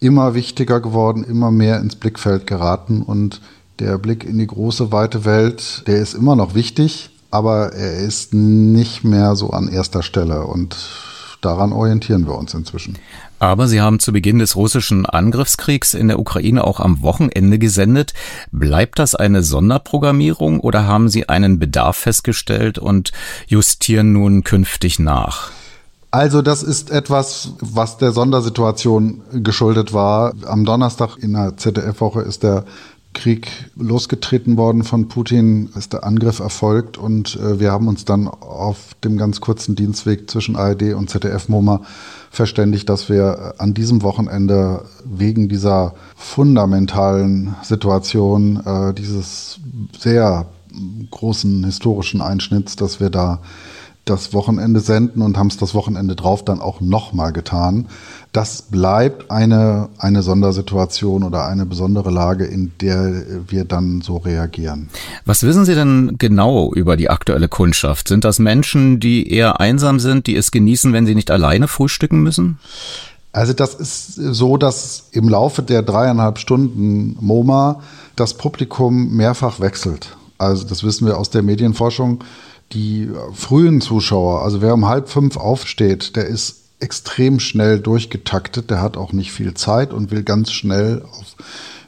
immer wichtiger geworden, immer mehr ins Blickfeld geraten. Und der Blick in die große, weite Welt, der ist immer noch wichtig, aber er ist nicht mehr so an erster Stelle. Und daran orientieren wir uns inzwischen. Aber Sie haben zu Beginn des russischen Angriffskriegs in der Ukraine auch am Wochenende gesendet. Bleibt das eine Sonderprogrammierung oder haben Sie einen Bedarf festgestellt und justieren nun künftig nach? Also das ist etwas, was der Sondersituation geschuldet war. Am Donnerstag in der Z D F-Woche ist der Krieg losgetreten worden von Putin, ist der Angriff erfolgt und äh, wir haben uns dann auf dem ganz kurzen Dienstweg zwischen A R D und Z D F-MoMA verständigt, dass wir an diesem Wochenende wegen dieser fundamentalen Situation, äh, dieses sehr großen historischen Einschnitts, dass wir da das Wochenende senden und haben es das Wochenende drauf dann auch nochmal getan. Das bleibt eine, eine Sondersituation oder eine besondere Lage, in der wir dann so reagieren. Was wissen Sie denn genau über die aktuelle Kundschaft? Sind das Menschen, die eher einsam sind, die es genießen, wenn sie nicht alleine frühstücken müssen? Also das ist so, dass im Laufe der dreieinhalb Stunden MoMA das Publikum mehrfach wechselt. Also das wissen wir aus der Medienforschung. Die frühen Zuschauer, also wer um halb fünf aufsteht, der ist extrem schnell durchgetaktet, der hat auch nicht viel Zeit und will ganz schnell auf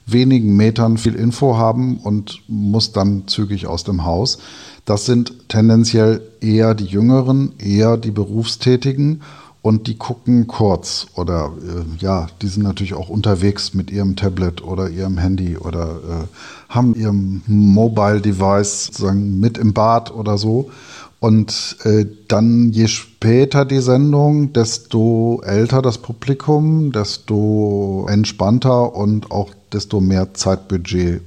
wenigen Metern viel Info haben und muss dann zügig aus dem Haus. Das sind tendenziell eher die Jüngeren, eher die Berufstätigen und die gucken kurz oder äh, ja, die sind natürlich auch unterwegs mit ihrem Tablet oder ihrem Handy oder äh, haben ihrem Mobile Device sozusagen mit im Bad oder so. Und äh, dann, je später die Sendung, desto älter das Publikum, desto entspannter und auch desto mehr Zeitbudget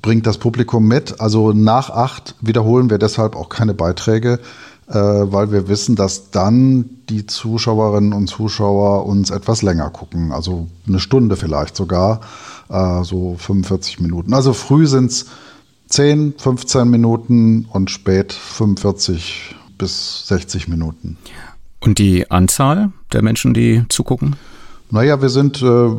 bringt das Publikum mit. Also nach acht wiederholen wir deshalb auch keine Beiträge, äh, weil wir wissen, dass dann die Zuschauerinnen und Zuschauer uns etwas länger gucken. Also eine Stunde vielleicht sogar, äh, so fünfundvierzig Minuten. Also früh sind's zehn, fünfzehn Minuten und spät fünfundvierzig bis sechzig Minuten. Und die Anzahl der Menschen, die zugucken? Naja, wir sind äh,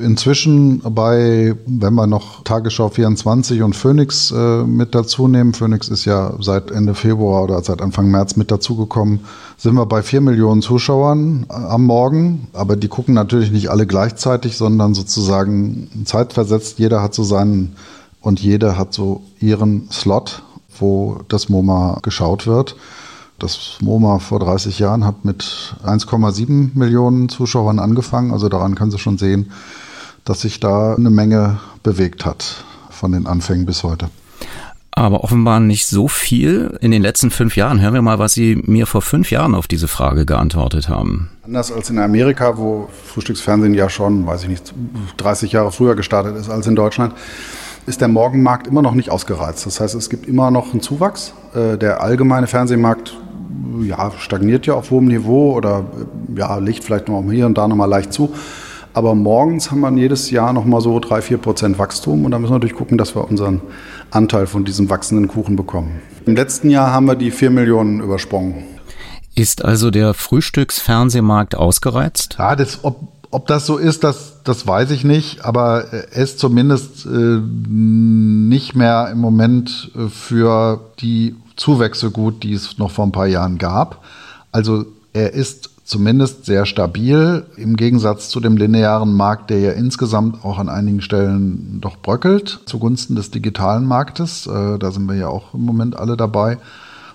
inzwischen bei, wenn wir noch Tagesschau vierundzwanzig und Phoenix äh, mit dazu nehmen, Phoenix ist ja seit Ende Februar oder seit Anfang März mit dazugekommen, sind wir bei vier Millionen Zuschauern äh, am Morgen. Aber die gucken natürlich nicht alle gleichzeitig, sondern sozusagen zeitversetzt. Jeder hat so seinen Und jede hat so ihren Slot, wo das MoMA geschaut wird. Das MoMA vor dreißig Jahren hat mit eins Komma sieben Millionen Zuschauern angefangen. Also daran können Sie schon sehen, dass sich da eine Menge bewegt hat von den Anfängen bis heute. Aber offenbar nicht so viel in den letzten fünf Jahren. Hören wir mal, was Sie mir vor fünf Jahren auf diese Frage geantwortet haben. Anders als in Amerika, wo Frühstücksfernsehen ja schon, weiß ich nicht, dreißig Jahre früher gestartet ist als in Deutschland, ist der Morgenmarkt immer noch nicht ausgereizt. Das heißt, es gibt immer noch einen Zuwachs. Der allgemeine Fernsehmarkt ja, stagniert ja auf hohem Niveau oder ja, legt vielleicht noch hier und da noch mal leicht zu. Aber morgens haben wir jedes Jahr noch mal so drei, vier Prozent Wachstum. Und da müssen wir natürlich gucken, dass wir unseren Anteil von diesem wachsenden Kuchen bekommen. Im letzten Jahr haben wir die vier Millionen übersprungen. Ist also der Frühstücksfernsehmarkt ausgereizt? Ja, das ob Ob das so ist, das, das weiß ich nicht, aber es zumindest äh, nicht mehr im Moment für die Zuwächse gut, die es noch vor ein paar Jahren gab. Also er ist zumindest sehr stabil, im Gegensatz zu dem linearen Markt, der ja insgesamt auch an einigen Stellen doch bröckelt, zugunsten des digitalen Marktes. Da sind wir ja auch im Moment alle dabei,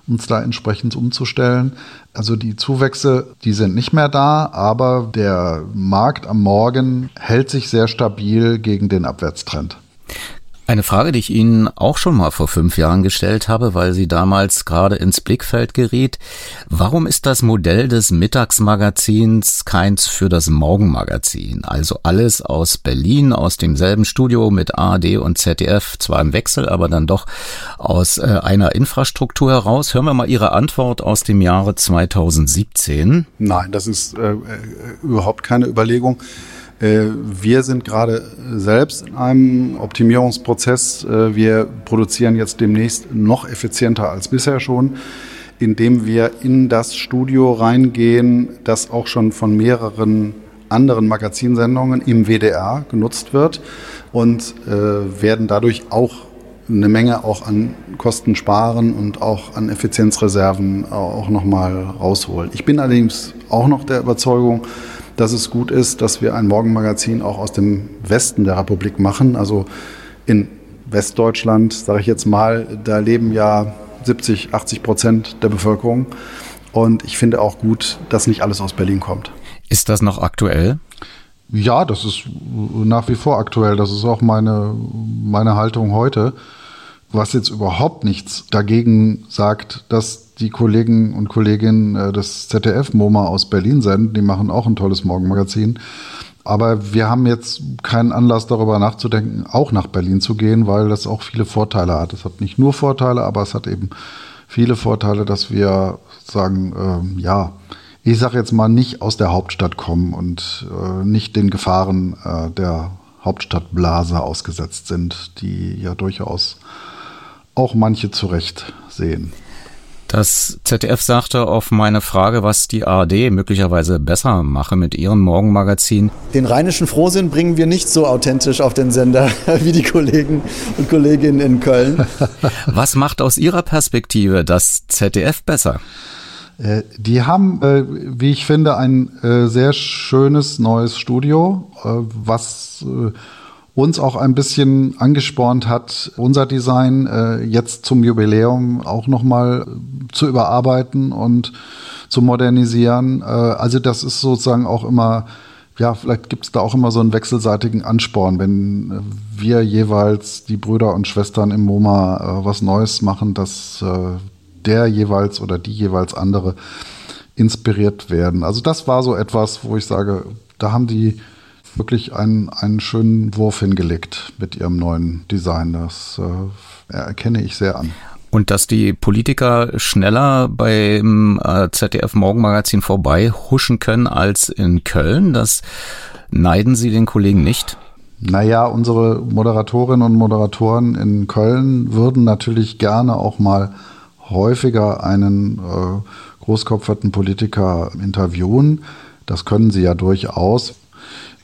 uns da entsprechend umzustellen. Also die Zuwächse, die sind nicht mehr da, aber der Markt am Morgen hält sich sehr stabil gegen den Abwärtstrend. Eine Frage, die ich Ihnen auch schon mal vor fünf Jahren gestellt habe, weil sie damals gerade ins Blickfeld geriet. Warum ist das Modell des Mittagsmagazins keins für das Morgenmagazin? Also alles aus Berlin, aus demselben Studio mit A R D und Z D F, zwar im Wechsel, aber dann doch aus äh, einer Infrastruktur heraus. Hören wir mal Ihre Antwort aus dem Jahre zweitausendsiebzehn. Nein, das ist äh, überhaupt keine Überlegung. Wir sind gerade selbst in einem Optimierungsprozess. Wir produzieren jetzt demnächst noch effizienter als bisher schon, indem wir in das Studio reingehen, das auch schon von mehreren anderen Magazinsendungen im W D R genutzt wird, und werden dadurch auch eine Menge auch an Kosten sparen und auch an Effizienzreserven auch nochmal rausholen. Ich bin allerdings auch noch der Überzeugung, dass es gut ist, dass wir ein Morgenmagazin auch aus dem Westen der Republik machen. Also in Westdeutschland, sage ich jetzt mal, da leben ja siebzig, achtzig Prozent der Bevölkerung. Und ich finde auch gut, dass nicht alles aus Berlin kommt. Ist das noch aktuell? Ja, das ist nach wie vor aktuell. Das ist auch meine, meine Haltung heute. Was jetzt überhaupt nichts dagegen sagt, dass die Kollegen und Kolleginnen des Z D F MoMA aus Berlin senden, die machen auch ein tolles Morgenmagazin. Aber wir haben jetzt keinen Anlass, darüber nachzudenken, auch nach Berlin zu gehen, weil das auch viele Vorteile hat. Es hat nicht nur Vorteile, aber es hat eben viele Vorteile, dass wir sagen, äh, ja, ich sage jetzt mal, nicht aus der Hauptstadt kommen und äh, nicht den Gefahren äh, der Hauptstadtblase ausgesetzt sind, die ja durchaus auch manche zu Recht sehen. Das Z D F sagte auf meine Frage, was die A R D möglicherweise besser mache mit ihrem Morgenmagazin: Den rheinischen Frohsinn bringen wir nicht so authentisch auf den Sender wie die Kollegen und Kolleginnen in Köln. Was macht aus Ihrer Perspektive das Z D F besser? Die haben, wie ich finde, ein sehr schönes neues Studio, was uns auch ein bisschen angespornt hat, unser Design äh, jetzt zum Jubiläum auch nochmal zu überarbeiten und zu modernisieren. Äh, also das ist sozusagen auch immer, ja, vielleicht gibt es da auch immer so einen wechselseitigen Ansporn, wenn wir jeweils, die Brüder und Schwestern im MoMA, äh, was Neues machen, dass äh, der jeweils oder die jeweils andere inspiriert werden. Also das war so etwas, wo ich sage, da haben die wirklich einen, einen schönen Wurf hingelegt mit ihrem neuen Design. Das äh, erkenne ich sehr an. Und dass die Politiker schneller beim äh, Z D F-Morgenmagazin vorbei huschen können als in Köln, das neiden Sie den Kollegen nicht? Naja, unsere Moderatorinnen und Moderatoren in Köln würden natürlich gerne auch mal häufiger einen äh, großkopferten Politiker interviewen. Das können sie ja durchaus.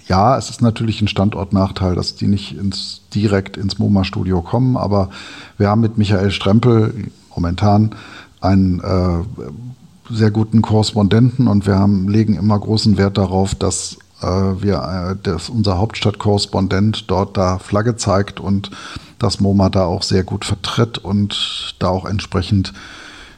Ja, es ist natürlich ein Standortnachteil, dass die nicht ins, direkt ins MoMA-Studio kommen, aber wir haben mit Michael Strempel momentan einen äh, sehr guten Korrespondenten, und wir haben, legen immer großen Wert darauf, dass, äh, wir, äh, dass unser Hauptstadtkorrespondent dort da Flagge zeigt und dass MoMA da auch sehr gut vertritt und da auch entsprechend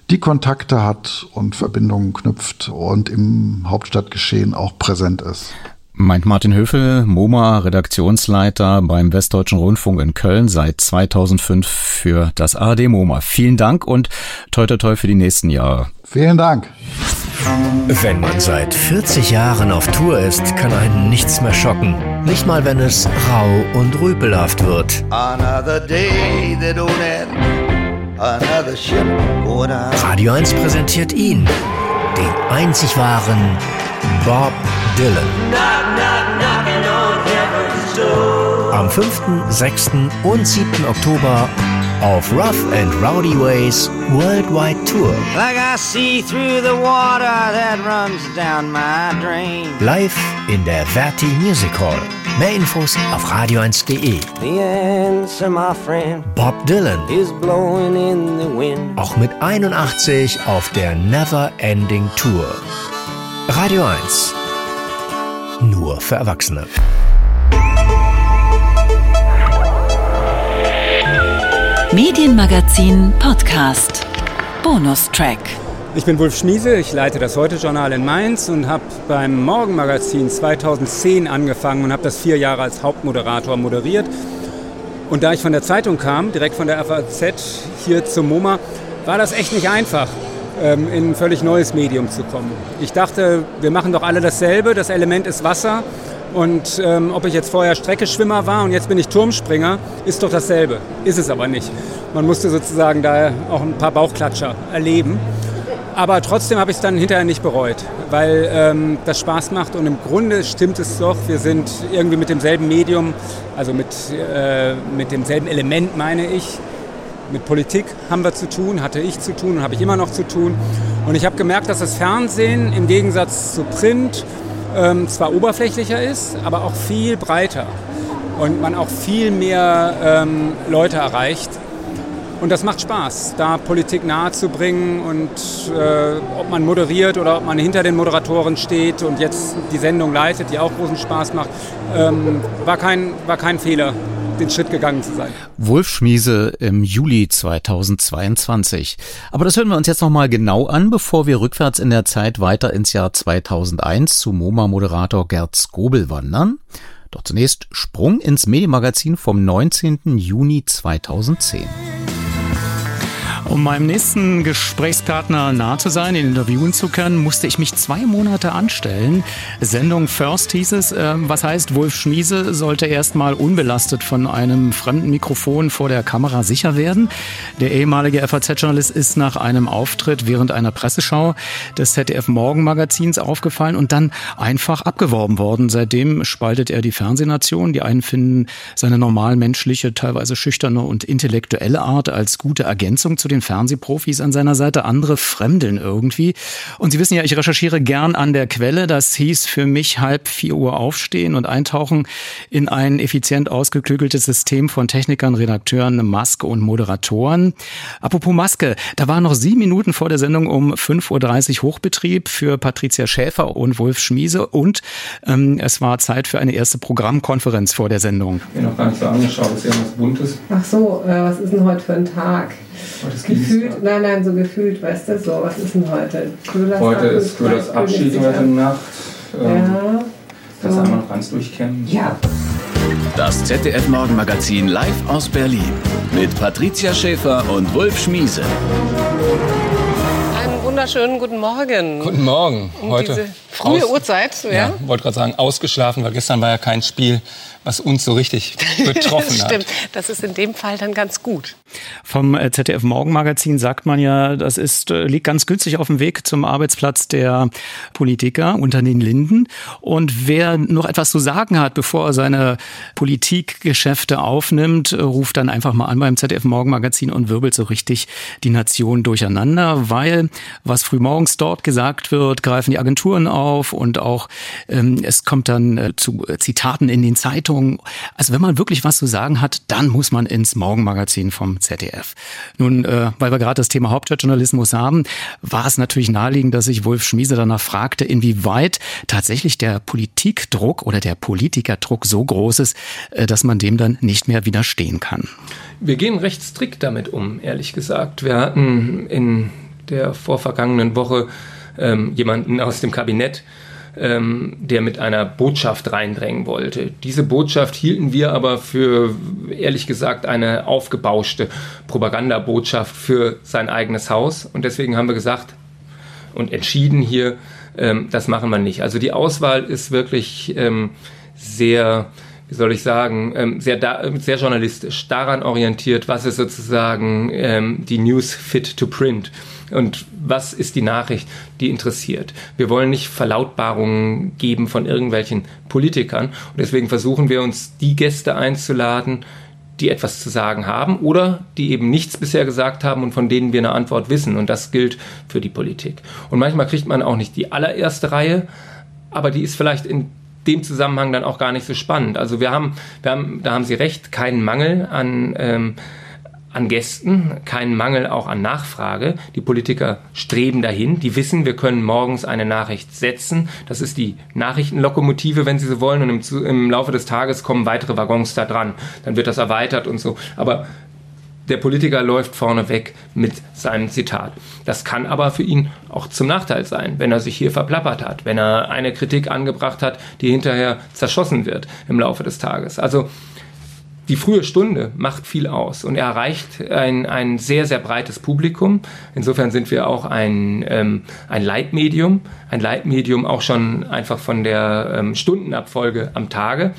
die Kontakte hat und Verbindungen knüpft und im Hauptstadtgeschehen auch präsent ist. Meint Martin Hövel, MoMA-Redaktionsleiter beim Westdeutschen Rundfunk in Köln, seit zweitausendfünf für das A R D MoMA. Vielen Dank und toi toi toi für die nächsten Jahre. Vielen Dank. Wenn man seit vierzig Jahren auf Tour ist, kann einen nichts mehr schocken. Nicht mal, wenn es rau und rüpelhaft wird. Another day they don't end. Another ship going out. Radio eins präsentiert ihn, den einzig wahren Bob Dylan. Am fünften, sechsten und siebten Oktober auf Rough and Rowdy Ways Worldwide Tour. Like I see through the water that runs down my drain. Live in der Verti Music Hall. Mehr Infos auf radio eins punkt de. The answer, my friend, Bob Dylan is blowing in the wind. Auch mit einundachtzig auf der Never Ending Tour. Radio eins. Nur für Erwachsene. Medienmagazin Podcast. Bonustrack. Ich bin Wulf Schmiese, ich leite das Heute-Journal in Mainz und habe beim Morgenmagazin zweitausendzehn angefangen und habe das vier Jahre als Hauptmoderator moderiert. Und da ich von der Zeitung kam, direkt von der F A Z hier zum MoMA, war das echt nicht einfach, in ein völlig neues Medium zu kommen. Ich dachte, wir machen doch alle dasselbe, das Element ist Wasser. Und ähm, ob ich jetzt vorher Streckenschwimmer war und jetzt bin ich Turmspringer, ist doch dasselbe. Ist es aber nicht. Man musste sozusagen da auch ein paar Bauchklatscher erleben. Aber trotzdem habe ich es dann hinterher nicht bereut, weil ähm, das Spaß macht und im Grunde stimmt es doch. Wir sind irgendwie mit demselben Medium, also mit, äh, mit demselben Element, meine ich. Mit Politik haben wir zu tun, hatte ich zu tun und habe ich immer noch zu tun. Und ich habe gemerkt, dass das Fernsehen im Gegensatz zu Print ähm, zwar oberflächlicher ist, aber auch viel breiter. Und man auch viel mehr ähm, Leute erreicht. Und das macht Spaß, da Politik nahezubringen und äh, ob man moderiert oder ob man hinter den Moderatoren steht und jetzt die Sendung leitet, die auch großen Spaß macht, ähm, war kein, war kein Fehler, den Schritt gegangen zu sein. Wolf Schmiese im Juli zweitausendzweiundzwanzig. Aber das hören wir uns jetzt nochmal genau an, bevor wir rückwärts in der Zeit weiter ins Jahr zweitausendeins zu MoMA-Moderator Gert Scobel wandern. Doch zunächst Sprung ins Medienmagazin vom neunzehnten Juni zweitausendzehn. Um meinem nächsten Gesprächspartner nahe zu sein, ihn interviewen zu können, musste ich mich zwei Monate anstellen. Sendung First hieß es, äh, was heißt, Wolf Schmiese sollte erstmal unbelastet von einem fremden Mikrofon vor der Kamera sicher werden. Der ehemalige F A Z-Journalist ist nach einem Auftritt während einer Presseschau des Z D F-Morgenmagazins aufgefallen und dann einfach abgeworben worden. Seitdem spaltet er die Fernsehnation. Die einen finden seine normal menschliche, teilweise schüchterne und intellektuelle Art als gute Ergänzung zu den Fernsehprofis an seiner Seite, andere fremdeln irgendwie. Und Sie wissen ja, ich recherchiere gern an der Quelle. Das hieß für mich halb vier Uhr aufstehen und eintauchen in ein effizient ausgeklügeltes System von Technikern, Redakteuren, Maske und Moderatoren. Apropos Maske, da waren noch sieben Minuten vor der Sendung um fünf Uhr dreißig Hochbetrieb für Patricia Schäfer und Wolf Schmiese und ähm, es war Zeit für eine erste Programmkonferenz vor der Sendung. Ich bin noch gar nicht so angeschaut, ist irgendwas Buntes. Ach so, äh, was ist denn heute für ein Tag? Gefühlt, nein, nein, so gefühlt, weißt du, so, was ist denn heute? Heute ist Köhlers Abschied über die Nacht. Ja. Das einmal noch ganz durchkämmen. Ja. Das Z D F-Morgenmagazin live aus Berlin mit Patricia Schäfer und Wolf Schmiese. Einen wunderschönen guten Morgen. Guten Morgen. Heute diese frühe Uhrzeit. Ja, ja wollte gerade sagen, ausgeschlafen, weil gestern war ja kein Spiel, was uns so richtig betroffen hat. Stimmt, das ist in dem Fall dann ganz gut. Vom Z D F-Morgenmagazin sagt man ja, das ist, liegt ganz günstig auf dem Weg zum Arbeitsplatz der Politiker unter den Linden. Und wer noch etwas zu sagen hat, bevor er seine Politikgeschäfte aufnimmt, ruft dann einfach mal an beim Z D F-Morgenmagazin und wirbelt so richtig die Nation durcheinander. Weil, was frühmorgens dort gesagt wird, greifen die Agenturen auf und auch ähm, es kommt dann äh, zu Zitaten in den Zeitungen. Also wenn man wirklich was zu sagen hat, dann muss man ins Morgenmagazin vom Z D F. Nun, äh, weil wir gerade das Thema Hauptstadtjournalismus haben, war es natürlich naheliegend, dass ich Wolf Schmiese danach fragte, inwieweit tatsächlich der Politikdruck oder der Politikerdruck so groß ist, äh, dass man dem dann nicht mehr widerstehen kann. Wir gehen recht strikt damit um, ehrlich gesagt. Wir hatten in der vorvergangenen Woche ähm, jemanden aus dem Kabinett, der mit einer Botschaft reindrängen wollte. Diese Botschaft hielten wir aber für, ehrlich gesagt, eine aufgebauschte Propagandabotschaft für sein eigenes Haus. Und deswegen haben wir gesagt und entschieden hier, das machen wir nicht. Also die Auswahl ist wirklich sehr, wie soll ich sagen, sehr, sehr journalistisch daran orientiert, was ist sozusagen die News fit to print. Und was ist die Nachricht, die interessiert? Wir wollen nicht Verlautbarungen geben von irgendwelchen Politikern. Und deswegen versuchen wir uns, die Gäste einzuladen, die etwas zu sagen haben oder die eben nichts bisher gesagt haben und von denen wir eine Antwort wissen. Und das gilt für die Politik. Und manchmal kriegt man auch nicht die allererste Reihe, aber die ist vielleicht in dem Zusammenhang dann auch gar nicht so spannend. Also wir haben, wir haben da haben Sie recht, keinen Mangel an ähm, an Gästen, keinen Mangel auch an Nachfrage. Die Politiker streben dahin. Die wissen, wir können morgens eine Nachricht setzen. Das ist die Nachrichtenlokomotive, wenn Sie so wollen. Und im, im Laufe des Tages kommen weitere Waggons da dran. Dann wird das erweitert und so. Aber der Politiker läuft vorneweg mit seinem Zitat. Das kann aber für ihn auch zum Nachteil sein, wenn er sich hier verplappert hat, wenn er eine Kritik angebracht hat, die hinterher zerschossen wird im Laufe des Tages. Also die frühe Stunde macht viel aus und er erreicht ein, ein sehr, sehr breites Publikum. Insofern sind wir auch ein, ähm, ein Leitmedium, ein Leitmedium auch schon einfach von der ähm, Stundenabfolge am Tage.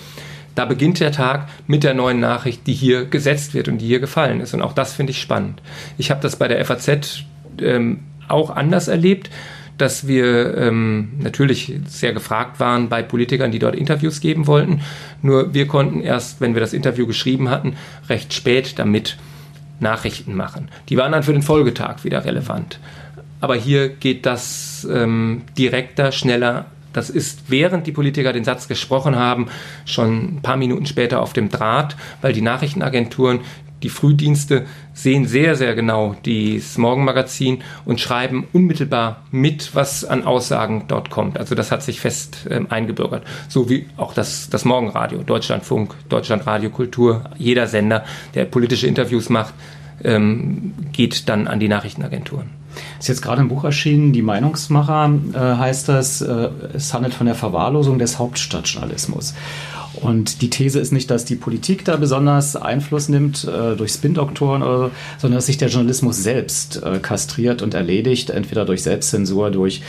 Da beginnt der Tag mit der neuen Nachricht, die hier gesetzt wird und die hier gefallen ist. Und auch das finde ich spannend. Ich habe das bei der F A Z ähm, auch anders erlebt, dass wir ähm, natürlich sehr gefragt waren bei Politikern, die dort Interviews geben wollten. Nur wir konnten erst, wenn wir das Interview geschrieben hatten, recht spät damit Nachrichten machen. Die waren dann für den Folgetag wieder relevant. Aber hier geht das ähm, direkter, schneller. Das ist, während die Politiker den Satz gesprochen haben, schon ein paar Minuten später auf dem Draht, weil die Nachrichtenagenturen, die Frühdienste sehen sehr, sehr genau das Morgenmagazin und schreiben unmittelbar mit, was an Aussagen dort kommt. Also das hat sich fest ähm, eingebürgert. So wie auch das, das Morgenradio, Deutschlandfunk, Deutschlandradio, Kultur, jeder Sender, der politische Interviews macht, ähm, geht dann an die Nachrichtenagenturen. Ist jetzt gerade ein Buch erschienen, Die Meinungsmacher äh, heißt das. Äh, es handelt von der Verwahrlosung des Hauptstadtjournalismus. Und die These ist nicht, dass die Politik da besonders Einfluss nimmt äh, durch Spin-Doktoren oder so, sondern dass sich der Journalismus selbst äh, kastriert und erledigt, entweder durch Selbstzensur, durch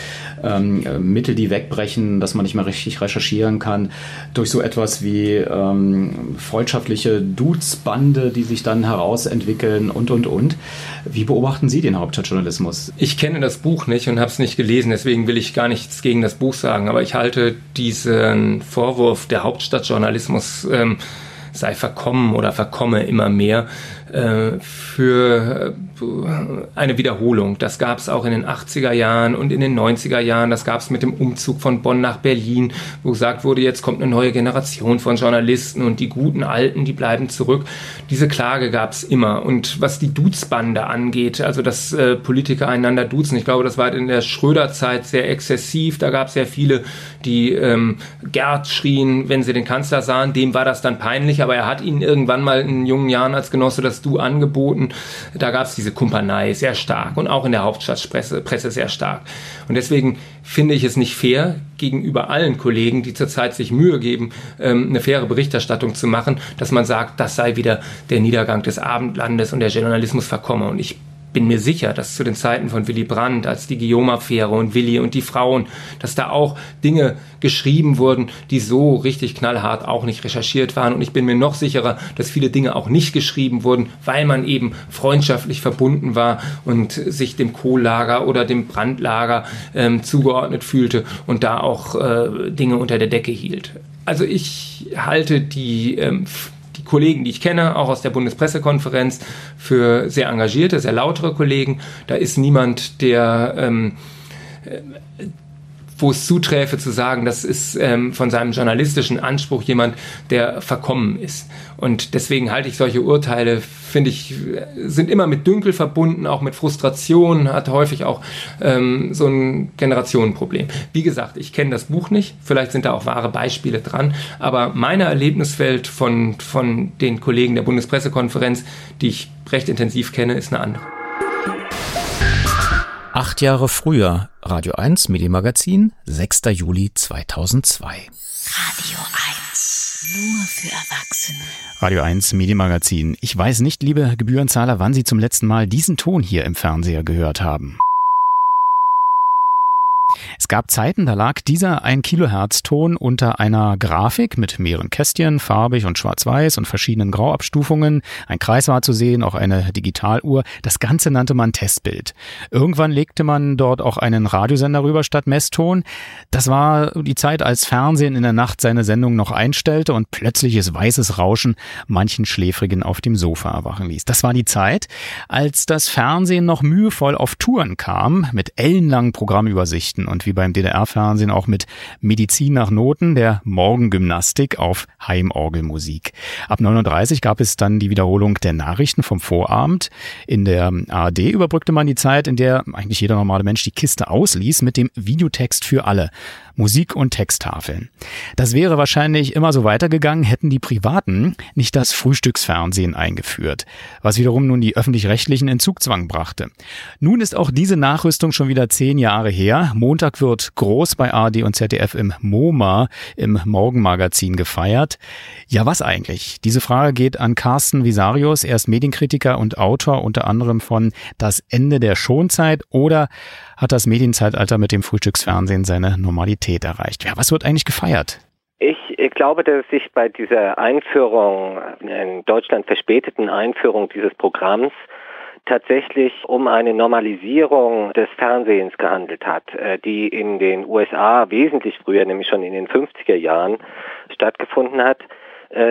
ähm, Mittel, die wegbrechen, dass man nicht mehr richtig recherchieren kann, durch so etwas wie ähm, freundschaftliche Dudes-Bande, die sich dann herausentwickeln und, und, und. Wie beobachten Sie den Hauptstadtjournalismus? Ich kenne das Buch nicht und habe es nicht gelesen, deswegen will ich gar nichts gegen das Buch sagen, aber ich halte diesen Vorwurf der Hauptstadtjournalismus Journalismus ähm, sei verkommen oder verkomme immer mehr, äh, für äh, eine Wiederholung. Das gab es auch in den achtziger Jahren und in den neunziger Jahren. Das gab es mit dem Umzug von Bonn nach Berlin, wo gesagt wurde, jetzt kommt eine neue Generation von Journalisten und die guten Alten, die bleiben zurück. Diese Klage gab es immer. Und was die Duzbande angeht, also dass äh, Politiker einander duzen, ich glaube, das war in der Schröder-Zeit sehr exzessiv. Da gab es sehr viele, die ähm, Gerd schrien, wenn sie den Kanzler sahen. Dem war das dann peinlich, aber er hat ihnen irgendwann mal in jungen Jahren als Genosse das Du angeboten. Da gab es diese Kumpanei sehr stark und auch in der Hauptstadtpresse Presse sehr stark. Und deswegen finde ich es nicht fair gegenüber allen Kollegen, die zurzeit sich Mühe geben, eine faire Berichterstattung zu machen, dass man sagt, das sei wieder der Niedergang des Abendlandes und der Journalismus verkomme. Und ich bin mir sicher, dass zu den Zeiten von Willy Brandt, als die Guillaume-Affäre und Willy und die Frauen, dass da auch Dinge geschrieben wurden, die so richtig knallhart auch nicht recherchiert waren. Und ich bin mir noch sicherer, dass viele Dinge auch nicht geschrieben wurden, weil man eben freundschaftlich verbunden war und sich dem Kohllager oder dem Brandlager ähm, zugeordnet fühlte und da auch äh, Dinge unter der Decke hielt. Also ich halte die ähm, Kollegen, die ich kenne, auch aus der Bundespressekonferenz, für sehr engagierte, sehr lautere Kollegen. Da ist niemand, der, ähm, wo es zuträfe zu sagen, das ist ähm, von seinem journalistischen Anspruch jemand, der verkommen ist. Und deswegen halte ich solche Urteile, finde ich, sind immer mit Dünkel verbunden, auch mit Frustration, hat häufig auch ähm, so ein Generationenproblem. Wie gesagt, ich kenne das Buch nicht, vielleicht sind da auch wahre Beispiele dran, aber mein Erlebnisfeld von, von den Kollegen der Bundespressekonferenz, die ich recht intensiv kenne, ist eine andere. Acht Jahre früher, Radio eins Medienmagazin, sechster Juli zweitausendzwei. Radio eins, nur für Erwachsene. Radio eins Medienmagazin. Ich weiß nicht, liebe Gebührenzahler, wann Sie zum letzten Mal diesen Ton hier im Fernseher gehört haben. Es gab Zeiten, da lag dieser ein Kilohertz Ton unter einer Grafik mit mehreren Kästchen, farbig und schwarz-weiß und verschiedenen Grauabstufungen. Ein Kreis war zu sehen, auch eine Digitaluhr. Das Ganze nannte man Testbild. Irgendwann legte man dort auch einen Radiosender rüber statt Messton. Das war die Zeit, als Fernsehen in der Nacht seine Sendung noch einstellte und plötzliches weißes Rauschen manchen Schläfrigen auf dem Sofa erwachen ließ. Das war die Zeit, als das Fernsehen noch mühevoll auf Touren kam, mit ellenlangen Programmübersichten. Noten und wie beim D D R-Fernsehen auch mit Medizin nach Noten, der Morgengymnastik auf Heimorgelmusik. Ab neun Uhr dreißig gab es dann die Wiederholung der Nachrichten vom Vorabend. In der A R D überbrückte man die Zeit, in der eigentlich jeder normale Mensch die Kiste ausließ, mit dem Videotext für alle. Musik- und Texttafeln. Das wäre wahrscheinlich immer so weitergegangen, hätten die Privaten nicht das Frühstücksfernsehen eingeführt, was wiederum nun die Öffentlich-Rechtlichen in Zugzwang brachte. Nun ist auch diese Nachrüstung schon wieder zehn Jahre her. Montag wird groß bei A R D und Z D F im MoMA, im Morgenmagazin, gefeiert. Ja, was eigentlich? Diese Frage geht an Carsten Visarius. Er ist Medienkritiker und Autor unter anderem von Das Ende der Schonzeit oder hat das Medienzeitalter mit dem Frühstücksfernsehen seine Normalität erreicht. Ja, was wird eigentlich gefeiert? Ich glaube, dass sich bei dieser Einführung, in Deutschland verspäteten Einführung dieses Programms, tatsächlich um eine Normalisierung des Fernsehens gehandelt hat, die in den U S A wesentlich früher, nämlich schon in den fünfziger Jahren, stattgefunden hat.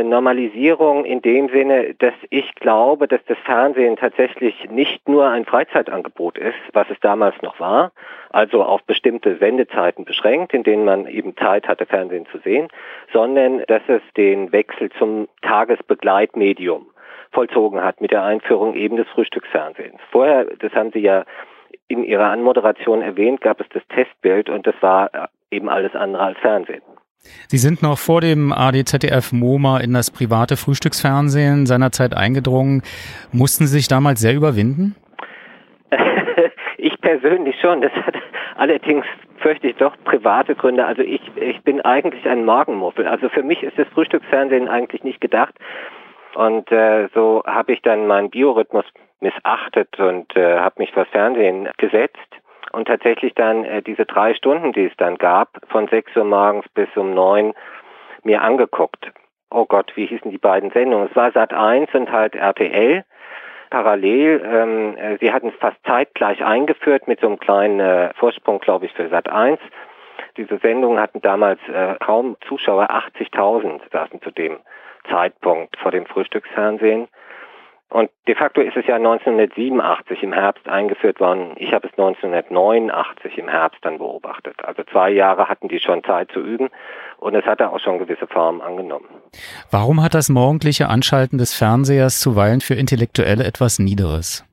Normalisierung in dem Sinne, dass ich glaube, dass das Fernsehen tatsächlich nicht nur ein Freizeitangebot ist, was es damals noch war, also auf bestimmte Sendezeiten beschränkt, in denen man eben Zeit hatte, Fernsehen zu sehen, sondern dass es den Wechsel zum Tagesbegleitmedium vollzogen hat mit der Einführung eben des Frühstücksfernsehens. Vorher, das haben Sie ja in Ihrer Anmoderation erwähnt, gab es das Testbild und das war eben alles andere als Fernsehen. Sie sind noch vor dem A R D Z D F MoMA in das private Frühstücksfernsehen seinerzeit eingedrungen. Mussten Sie sich damals sehr überwinden? Ich persönlich schon. Das hat allerdings, fürchte ich, doch private Gründe. Also ich, ich bin eigentlich ein Morgenmuffel. Also für mich ist das Frühstücksfernsehen eigentlich nicht gedacht. Und äh, so habe ich dann meinen Biorhythmus missachtet und äh, habe mich fürs Fernsehen gesetzt. Und tatsächlich dann äh, diese drei Stunden, die es dann gab, von sechs Uhr morgens bis um neun mir angeguckt. Oh Gott, wie hießen die beiden Sendungen? Es war Sat eins und halt R T L parallel. Ähm, äh, sie hatten es fast zeitgleich eingeführt mit so einem kleinen äh, Vorsprung, glaube ich, für Sat eins. Diese Sendungen hatten damals äh, kaum Zuschauer, achtzigtausend saßen zu dem Zeitpunkt vor dem Frühstücksfernsehen. Und de facto ist es ja neunzehnhundertsiebenundachtzig im Herbst eingeführt worden. Ich habe es neunzehnhundertneunundachtzig im Herbst dann beobachtet. Also zwei Jahre hatten die schon Zeit zu üben und es hatte auch schon gewisse Formen angenommen. Warum hat das morgendliche Anschalten des Fernsehers zuweilen für Intellektuelle etwas Niederes?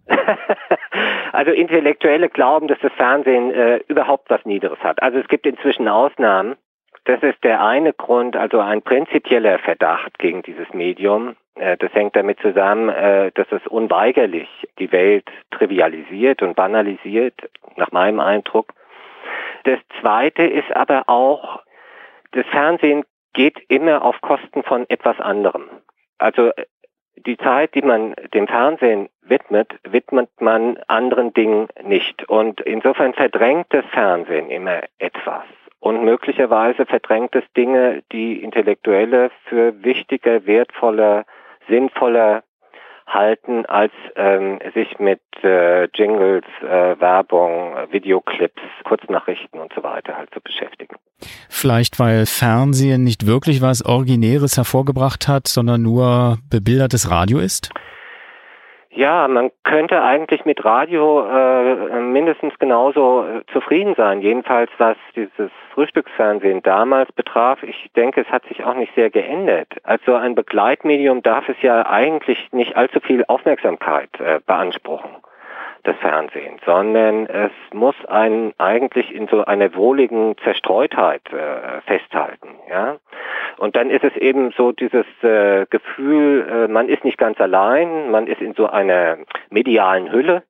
Also Intellektuelle glauben, dass das Fernsehen äh, überhaupt was Niederes hat. Also es gibt inzwischen Ausnahmen. Das ist der eine Grund, also ein prinzipieller Verdacht gegen dieses Medium. Das hängt damit zusammen, dass es unweigerlich die Welt trivialisiert und banalisiert, nach meinem Eindruck. Das Zweite ist aber auch, das Fernsehen geht immer auf Kosten von etwas anderem. Also die Zeit, die man dem Fernsehen widmet, widmet man anderen Dingen nicht. Und insofern verdrängt das Fernsehen immer etwas. Und möglicherweise verdrängt es Dinge, die Intellektuelle für wichtiger, wertvoller, sinnvoller halten, als ähm, sich mit äh, Jingles, äh, Werbung, Videoclips, Kurznachrichten und so weiter halt zu beschäftigen. Vielleicht, weil Fernsehen nicht wirklich was Originäres hervorgebracht hat, sondern nur bebildertes Radio ist? Ja, man könnte eigentlich mit Radio äh, mindestens genauso äh, zufrieden sein, jedenfalls was dieses Frühstücksfernsehen damals betraf. Ich denke, es hat sich auch nicht sehr geändert. Als so ein Begleitmedium darf es ja eigentlich nicht allzu viel Aufmerksamkeit äh, beanspruchen, das Fernsehen, sondern es muss einen eigentlich in so einer wohligen Zerstreutheit äh, festhalten, ja. Und dann ist es eben so dieses äh, Gefühl, äh, man ist nicht ganz allein, man ist in so einer medialen Hülle.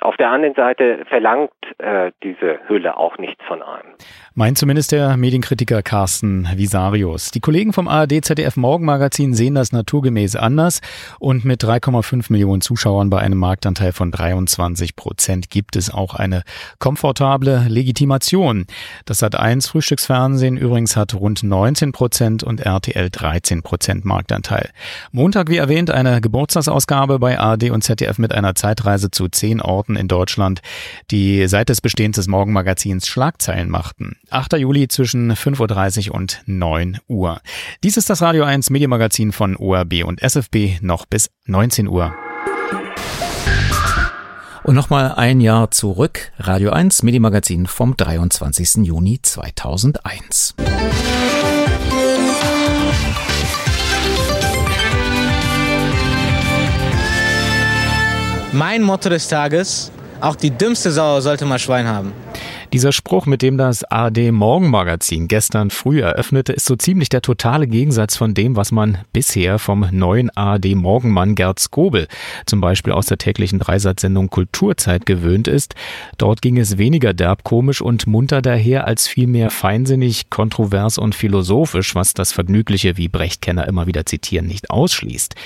Auf der anderen Seite verlangt äh, diese Hülle auch nichts von einem. Meint zumindest der Medienkritiker Carsten Visarius. Die Kollegen vom A R D Z D F Morgenmagazin sehen das naturgemäß anders. Und mit drei Komma fünf Millionen Zuschauern bei einem Marktanteil von dreiundzwanzig Prozent gibt es auch eine komfortable Legitimation. Das Sat eins Frühstücksfernsehen übrigens hat rund neunzehn Prozent und R T L dreizehn Prozent Marktanteil. Montag, wie erwähnt, eine Geburtstagsausgabe bei A R D und Z D F mit einer Zeitreise zu zehn Orten in Deutschland, die seit des Bestehens des Morgenmagazins Schlagzeilen machten. achter Juli zwischen fünf Uhr dreißig und neun Uhr. Dies ist das Radio eins Medienmagazin von O R B und S F B noch bis neunzehn Uhr. Und nochmal ein Jahr zurück, Radio eins, Medienmagazin vom dreiundzwanzigsten Juni zweitausendeins. Mein Motto des Tages: Auch die dümmste Sau sollte mal Schwein haben. Dieser Spruch, mit dem das A R D Morgenmagazin gestern früh eröffnete, ist so ziemlich der totale Gegensatz von dem, was man bisher vom neuen A R D Morgenmann Gert Scobel, zum Beispiel aus der täglichen drei sat-Sendung Kulturzeit, gewöhnt ist. Dort ging es weniger derb, komisch und munter daher, als vielmehr feinsinnig, kontrovers und philosophisch, was das Vergnügliche, wie Brechtkenner immer wieder zitieren, nicht ausschließt.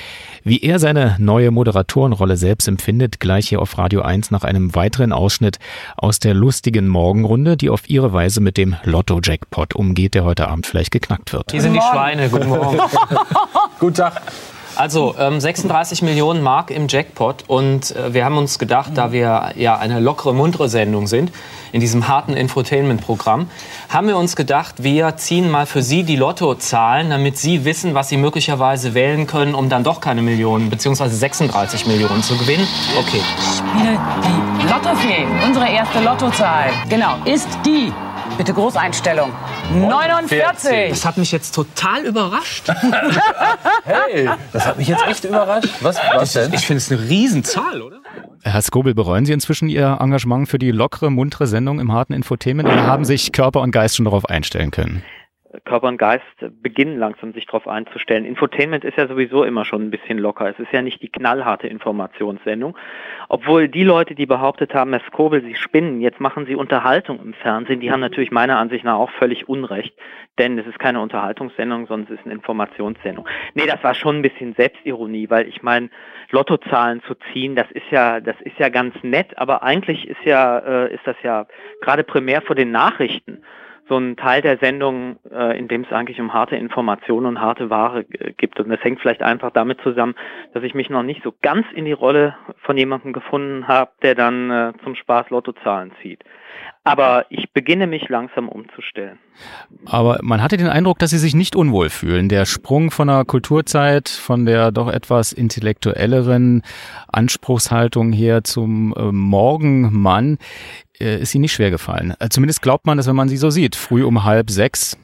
Wie er seine neue Moderatorenrolle selbst empfindet, gleich hier auf Radio eins nach einem weiteren Ausschnitt aus der lustigen Morgen Runde, die auf ihre Weise mit dem Lotto-Jackpot umgeht, der heute Abend vielleicht geknackt wird. Hier sind die Schweine. Guten Morgen. Guten Tag. Also ähm, sechsunddreißig Millionen Mark im Jackpot, und äh, wir haben uns gedacht, da wir ja eine lockere, muntere Sendung sind, in diesem harten Infotainment-Programm, haben wir uns gedacht, wir ziehen mal für Sie die Lottozahlen, damit Sie wissen, was Sie möglicherweise wählen können, um dann doch keine Millionen, beziehungsweise sechsunddreißig Millionen zu gewinnen. Okay. Spiel die Lottofee, unsere erste Lottozahl, genau, ist die... Bitte Großeinstellung. neunundvierzig. Das hat mich jetzt total überrascht. Hey, das hat mich jetzt echt überrascht. Was war's denn? Ich finde es eine Riesenzahl, oder? Herr Scobel, bereuen Sie inzwischen Ihr Engagement für die lockere, muntere Sendung im harten Infotainment, oder haben sich Körper und Geist schon darauf einstellen können? Körper und Geist beginnen langsam, sich darauf einzustellen. Infotainment ist ja sowieso immer schon ein bisschen locker. Es ist ja nicht die knallharte Informationssendung. Obwohl die Leute, die behauptet haben, Herr Scobel, Sie spinnen, jetzt machen Sie Unterhaltung im Fernsehen, die haben natürlich meiner Ansicht nach auch völlig Unrecht. Denn es ist keine Unterhaltungssendung, sondern es ist eine Informationssendung. Nee, das war schon ein bisschen Selbstironie, weil ich meine, Lottozahlen zu ziehen, das ist ja, das ist ja ganz nett, aber eigentlich ist ja, äh, ist das ja gerade primär vor den Nachrichten so ein Teil der Sendung, in dem es eigentlich um harte Informationen und harte Ware gibt. Und das hängt vielleicht einfach damit zusammen, dass ich mich noch nicht so ganz in die Rolle von jemandem gefunden habe, der dann zum Spaß Lottozahlen zieht. Aber ich beginne mich langsam umzustellen. Aber man hatte den Eindruck, dass Sie sich nicht unwohl fühlen. Der Sprung von der Kulturzeit, von der doch etwas intellektuelleren Anspruchshaltung her zum Morgenmann, ist Ihnen nicht schwer gefallen. Zumindest glaubt man das, wenn man Sie so sieht, früh um halb sechs.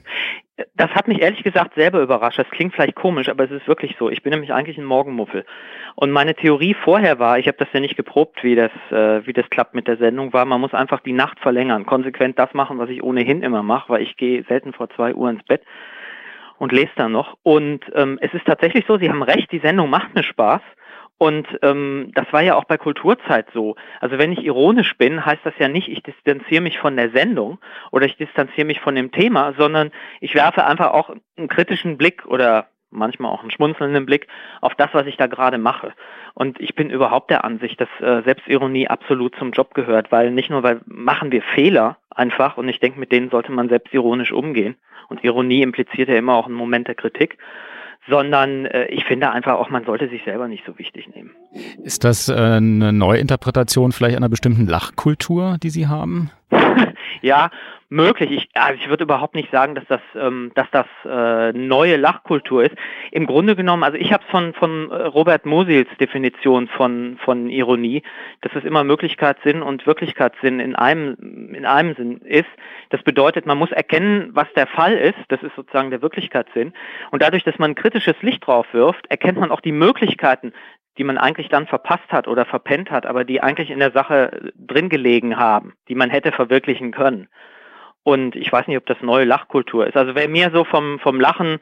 Das hat mich ehrlich gesagt selber überrascht. Das klingt vielleicht komisch, aber es ist wirklich so. Ich bin nämlich eigentlich ein Morgenmuffel. Und meine Theorie vorher war, ich habe das ja nicht geprobt, wie das, äh, wie das klappt mit der Sendung, war, man muss einfach die Nacht verlängern, konsequent das machen, was ich ohnehin immer mache, weil ich gehe selten vor zwei Uhr ins Bett und lese dann noch. Und ähm, es ist tatsächlich so, Sie haben recht, die Sendung macht mir Spaß. Und ähm, das war ja auch bei Kulturzeit so. Also wenn ich ironisch bin, heißt das ja nicht, ich distanziere mich von der Sendung oder ich distanziere mich von dem Thema, sondern ich werfe einfach auch einen kritischen Blick oder manchmal auch einen schmunzelnden Blick auf das, was ich da gerade mache. Und ich bin überhaupt der Ansicht, dass äh, Selbstironie absolut zum Job gehört, weil nicht nur, weil machen wir Fehler einfach, und ich denke, mit denen sollte man selbstironisch umgehen. Und Ironie impliziert ja immer auch einen Moment der Kritik. Sondern äh, ich finde einfach auch, man sollte sich selber nicht so wichtig nehmen. Ist das äh, eine Neuinterpretation vielleicht einer bestimmten Lachkultur, die Sie haben? Ja, möglich. Ich, also ich würde überhaupt nicht sagen, dass das, ähm, dass das äh, neue Lachkultur ist. Im Grunde genommen, also ich habe es von, von Robert Mosels Definition von, von Ironie, dass es immer Möglichkeitssinn und Wirklichkeitssinn in einem, in einem Sinn ist. Das bedeutet, man muss erkennen, was der Fall ist. Das ist sozusagen der Wirklichkeitssinn. Und dadurch, dass man kritisches Licht drauf wirft, erkennt man auch die Möglichkeiten, die man eigentlich dann verpasst hat oder verpennt hat, aber die eigentlich in der Sache drin gelegen haben, die man hätte verwirklichen können. Und ich weiß nicht, ob das neue Lachkultur ist. Also wer mir so vom vom Lachen,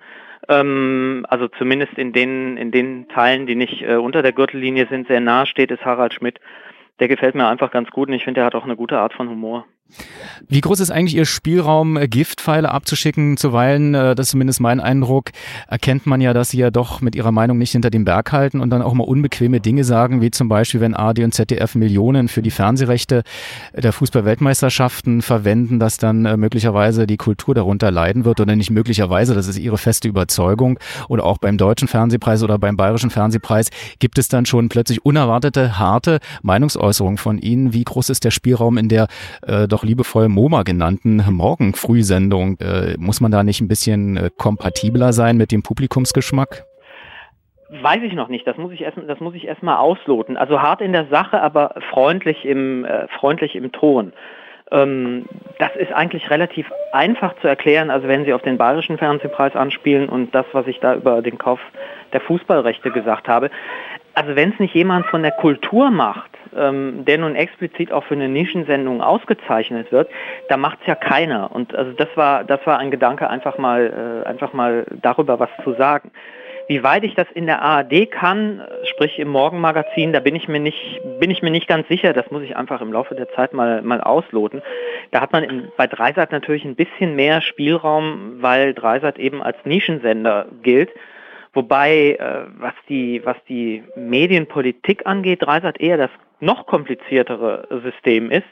ähm, also zumindest in den in den Teilen, die nicht äh, unter der Gürtellinie sind, sehr nahe steht, ist Harald Schmidt. Der gefällt mir einfach ganz gut, und ich finde, der hat auch eine gute Art von Humor. Wie groß ist eigentlich Ihr Spielraum, Giftpfeile abzuschicken? Zuweilen, das ist zumindest mein Eindruck, erkennt man ja, dass Sie ja doch mit Ihrer Meinung nicht hinter dem Berg halten und dann auch mal unbequeme Dinge sagen, wie zum Beispiel, wenn A R D und Z D F Millionen für die Fernsehrechte der Fußball-Weltmeisterschaften verwenden, dass dann möglicherweise die Kultur darunter leiden wird, oder nicht möglicherweise, das ist Ihre feste Überzeugung. Oder auch beim Deutschen Fernsehpreis oder beim Bayerischen Fernsehpreis gibt es dann schon plötzlich unerwartete, harte Meinungsäußerungen von Ihnen. Wie groß ist der Spielraum in der äh, doch liebevoll MoMA genannten Morgenfrühsendung? Äh, muss man da nicht ein bisschen äh, kompatibler sein mit dem Publikumsgeschmack? Weiß ich noch nicht. Das muss ich erst, das muss ich erst mal ausloten. Also hart in der Sache, aber freundlich im, äh, freundlich im Ton. Ähm, das ist eigentlich relativ einfach zu erklären. Also wenn Sie auf den Bayerischen Fernsehpreis anspielen und das, was ich da über den Kauf der Fußballrechte gesagt habe. Also wenn es nicht jemand von der Kultur macht, ähm, der nun explizit auch für eine Nischensendung ausgezeichnet wird, da macht's ja keiner. Und also das war, das war ein Gedanke, einfach mal, äh, einfach mal darüber was zu sagen. Wie weit ich das in der A R D kann, sprich im Morgenmagazin, da bin ich mir nicht, bin ich mir nicht ganz sicher. Das muss ich einfach im Laufe der Zeit mal, mal ausloten. Da hat man in, bei drei sat natürlich ein bisschen mehr Spielraum, weil drei sat eben als Nischensender gilt. Wobei, äh, was die, was die Medienpolitik angeht, drei sat eher das noch kompliziertere System ist.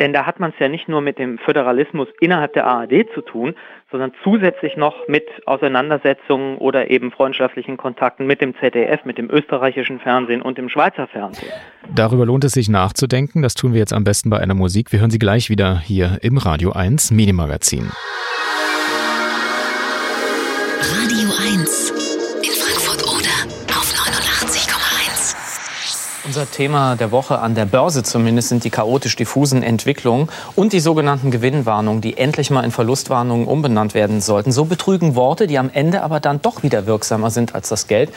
Denn da hat man es ja nicht nur mit dem Föderalismus innerhalb der A R D zu tun, sondern zusätzlich noch mit Auseinandersetzungen oder eben freundschaftlichen Kontakten mit dem Z D F, mit dem österreichischen Fernsehen und dem Schweizer Fernsehen. Darüber lohnt es sich nachzudenken. Das tun wir jetzt am besten bei einer Musik. Wir hören sie gleich wieder hier im Radio eins Medienmagazin. Radio eins. Unser Thema der Woche an der Börse zumindest sind die chaotisch diffusen Entwicklungen und die sogenannten Gewinnwarnungen, die endlich mal in Verlustwarnungen umbenannt werden sollten. So betrügen Worte, die am Ende aber dann doch wieder wirksamer sind als das Geld.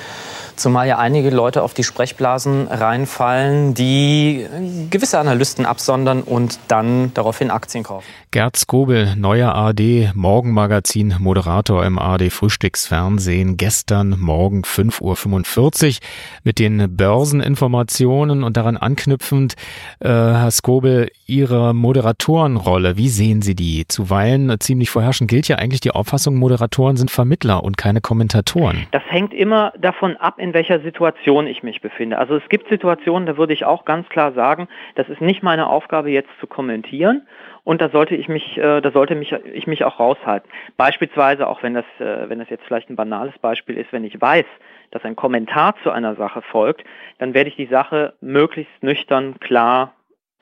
Zumal ja einige Leute auf die Sprechblasen reinfallen, die gewisse Analysten absondern und dann daraufhin Aktien kaufen. Gert Scobel, neuer A R D Morgenmagazin, Moderator im A R D Frühstücksfernsehen, gestern Morgen fünf Uhr fünfundvierzig mit den Börseninformationen und daran anknüpfend, äh, Herr Scobel, Ihre Moderatorenrolle, wie sehen Sie die? Zuweilen äh, ziemlich vorherrschend gilt ja eigentlich die Auffassung, Moderatoren sind Vermittler und keine Kommentatoren. Das hängt immer davon ab, in welcher Situation ich mich befinde. Also es gibt Situationen, da würde ich auch ganz klar sagen, das ist nicht meine Aufgabe jetzt zu kommentieren und da sollte ich mich, äh, da sollte mich, ich mich auch raushalten. Beispielsweise, auch wenn das, äh, wenn das jetzt vielleicht ein banales Beispiel ist, wenn ich weiß, dass ein Kommentar zu einer Sache folgt, dann werde ich die Sache möglichst nüchtern, klar,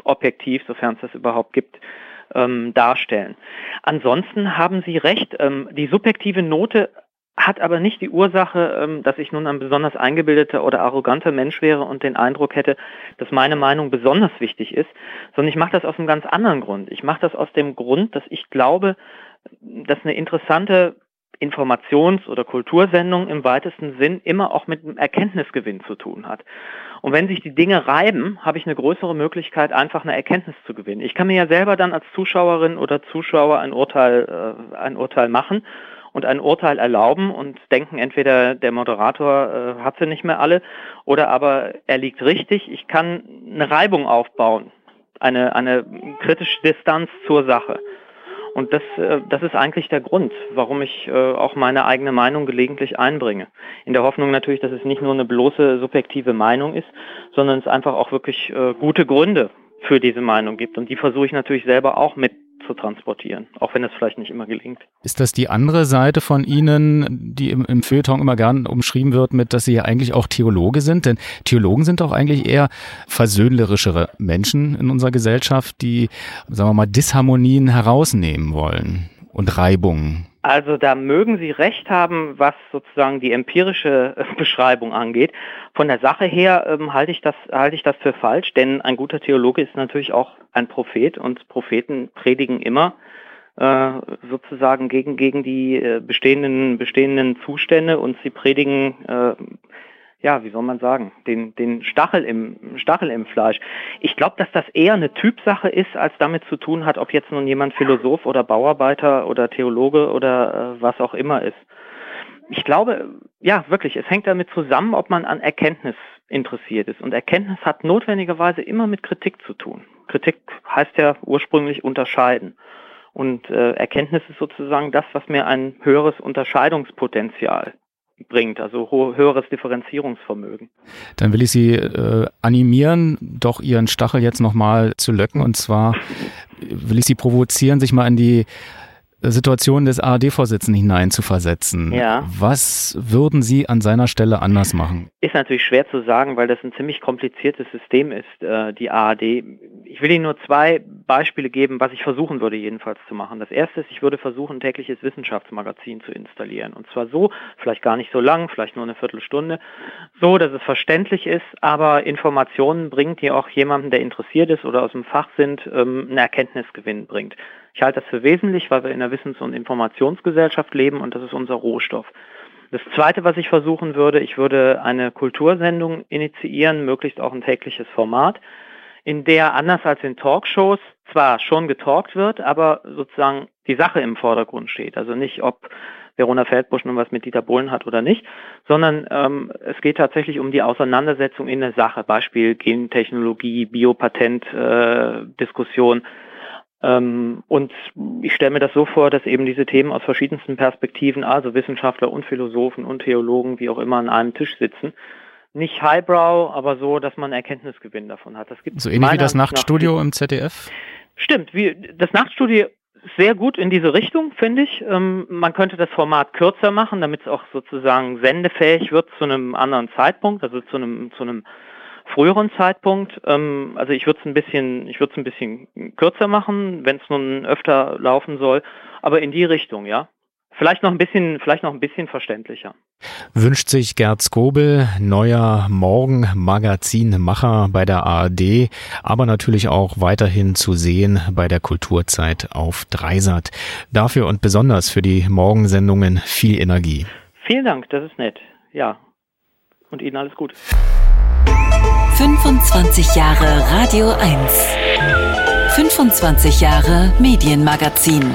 objektiv, sofern es das überhaupt gibt, ähm, darstellen. Ansonsten haben Sie recht, ähm, die subjektive Note hat aber nicht die Ursache, dass ich nun ein besonders eingebildeter oder arroganter Mensch wäre und den Eindruck hätte, dass meine Meinung besonders wichtig ist, sondern ich mache das aus einem ganz anderen Grund. Ich mache das aus dem Grund, dass ich glaube, dass eine interessante Informations- oder Kultursendung im weitesten Sinn immer auch mit einem Erkenntnisgewinn zu tun hat. Und wenn sich die Dinge reiben, habe ich eine größere Möglichkeit, einfach eine Erkenntnis zu gewinnen. Ich kann mir ja selber dann als Zuschauerin oder Zuschauer ein Urteil, äh, ein Urteil machen und ein Urteil erlauben und denken, entweder der Moderator äh, hat sie nicht mehr alle oder aber er liegt richtig. Ich kann eine Reibung aufbauen, eine, eine kritische Distanz zur Sache. Und das, das ist eigentlich der Grund, warum ich auch meine eigene Meinung gelegentlich einbringe. In der Hoffnung natürlich, dass es nicht nur eine bloße subjektive Meinung ist, sondern es einfach auch wirklich gute Gründe für diese Meinung gibt. Und die versuche ich natürlich selber auch mit zu transportieren, auch wenn das vielleicht nicht immer gelingt. Ist das die andere Seite von Ihnen, die im, im Feuilleton immer gern umschrieben wird, mit, dass Sie ja eigentlich auch Theologe sind? Denn Theologen sind doch eigentlich eher versöhnlerischere Menschen in unserer Gesellschaft, die, sagen wir mal, Disharmonien herausnehmen wollen und Reibungen. Also da mögen Sie recht haben, was sozusagen die empirische Beschreibung angeht. Von der Sache her ähm, halte ich das, halte ich das für falsch, denn ein guter Theologe ist natürlich auch ein Prophet und Propheten predigen immer äh, sozusagen gegen, gegen die äh, bestehenden, bestehenden Zustände und sie predigen, äh, ja, wie soll man sagen, den, den Stachel im, Stachel im Fleisch. Ich glaube, dass das eher eine Typsache ist, als damit zu tun hat, ob jetzt nun jemand Philosoph oder Bauarbeiter oder Theologe oder äh, was auch immer ist. Ich glaube, ja, wirklich, es hängt damit zusammen, ob man an Erkenntnis interessiert ist. Und Erkenntnis hat notwendigerweise immer mit Kritik zu tun. Kritik heißt ja ursprünglich unterscheiden. Und äh, Erkenntnis ist sozusagen das, was mir ein höheres Unterscheidungspotenzial bringt, also höheres Differenzierungsvermögen. Dann will ich Sie äh, animieren, doch Ihren Stachel jetzt nochmal zu löcken. Und zwar will ich Sie provozieren, sich mal in die Situation des A R D-Vorsitzenden hinein zu versetzen. Ja. Was würden Sie an seiner Stelle anders machen? Ist natürlich schwer zu sagen, weil das ein ziemlich kompliziertes System ist, die A R D. Ich will Ihnen nur zwei Beispiele geben, was ich versuchen würde jedenfalls zu machen. Das erste ist, ich würde versuchen, ein tägliches Wissenschaftsmagazin zu installieren. Und zwar so, vielleicht gar nicht so lang, vielleicht nur eine Viertelstunde, so, dass es verständlich ist, aber Informationen bringt, die auch jemandem, der interessiert ist oder aus dem Fach sind, einen Erkenntnisgewinn bringt. Ich halte das für wesentlich, weil wir in einer Wissens- und Informationsgesellschaft leben und das ist unser Rohstoff. Das Zweite, was ich versuchen würde, ich würde eine Kultursendung initiieren, möglichst auch ein tägliches Format, in der anders als in Talkshows zwar schon getalkt wird, aber sozusagen die Sache im Vordergrund steht. Also nicht, ob Verona Feldbusch nun was mit Dieter Bohlen hat oder nicht, sondern ähm, es geht tatsächlich um die Auseinandersetzung in der Sache. Beispiel Gentechnologie, Biopatent, äh, Diskussion. Und ich stelle mir das so vor, dass eben diese Themen aus verschiedensten Perspektiven, also Wissenschaftler und Philosophen und Theologen, wie auch immer, an einem Tisch sitzen. Nicht highbrow, aber so, dass man Erkenntnisgewinn davon hat. Das gibt so ähnlich wie das Nachtstudio im Z D F? Stimmt, wie das Nachtstudio ist sehr gut in diese Richtung, finde ich. Ähm, man könnte das Format kürzer machen, damit es auch sozusagen sendefähig wird zu einem anderen Zeitpunkt, also zu einem, zu einem früheren Zeitpunkt. Ähm, also ich würde es ein bisschen, ich würde es ein bisschen kürzer machen, wenn es nun öfter laufen soll, aber in die Richtung, ja. Vielleicht noch ein bisschen, vielleicht noch ein bisschen verständlicher. Wünscht sich Gert Scobel, neuer Morgenmagazinmacher bei der A R D, aber natürlich auch weiterhin zu sehen bei der Kulturzeit auf drei sat. Dafür und besonders für die Morgensendungen viel Energie. Vielen Dank, das ist nett. Ja. Und Ihnen alles Gute. fünfundzwanzig Jahre Radio eins. fünfundzwanzig Jahre Medienmagazin.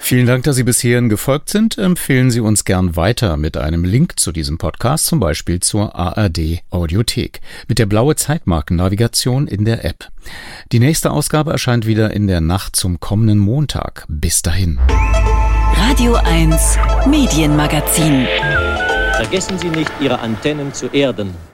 Vielen Dank, dass Sie bis hierhin gefolgt sind. Empfehlen Sie uns gern weiter mit einem Link zu diesem Podcast, zum Beispiel zur A R D Audiothek, mit der blaue Zeitmarkennavigation in der App. Die nächste Ausgabe erscheint wieder in der Nacht zum kommenden Montag. Bis dahin. Radio eins Medienmagazin. Vergessen Sie nicht, Ihre Antennen zu erden.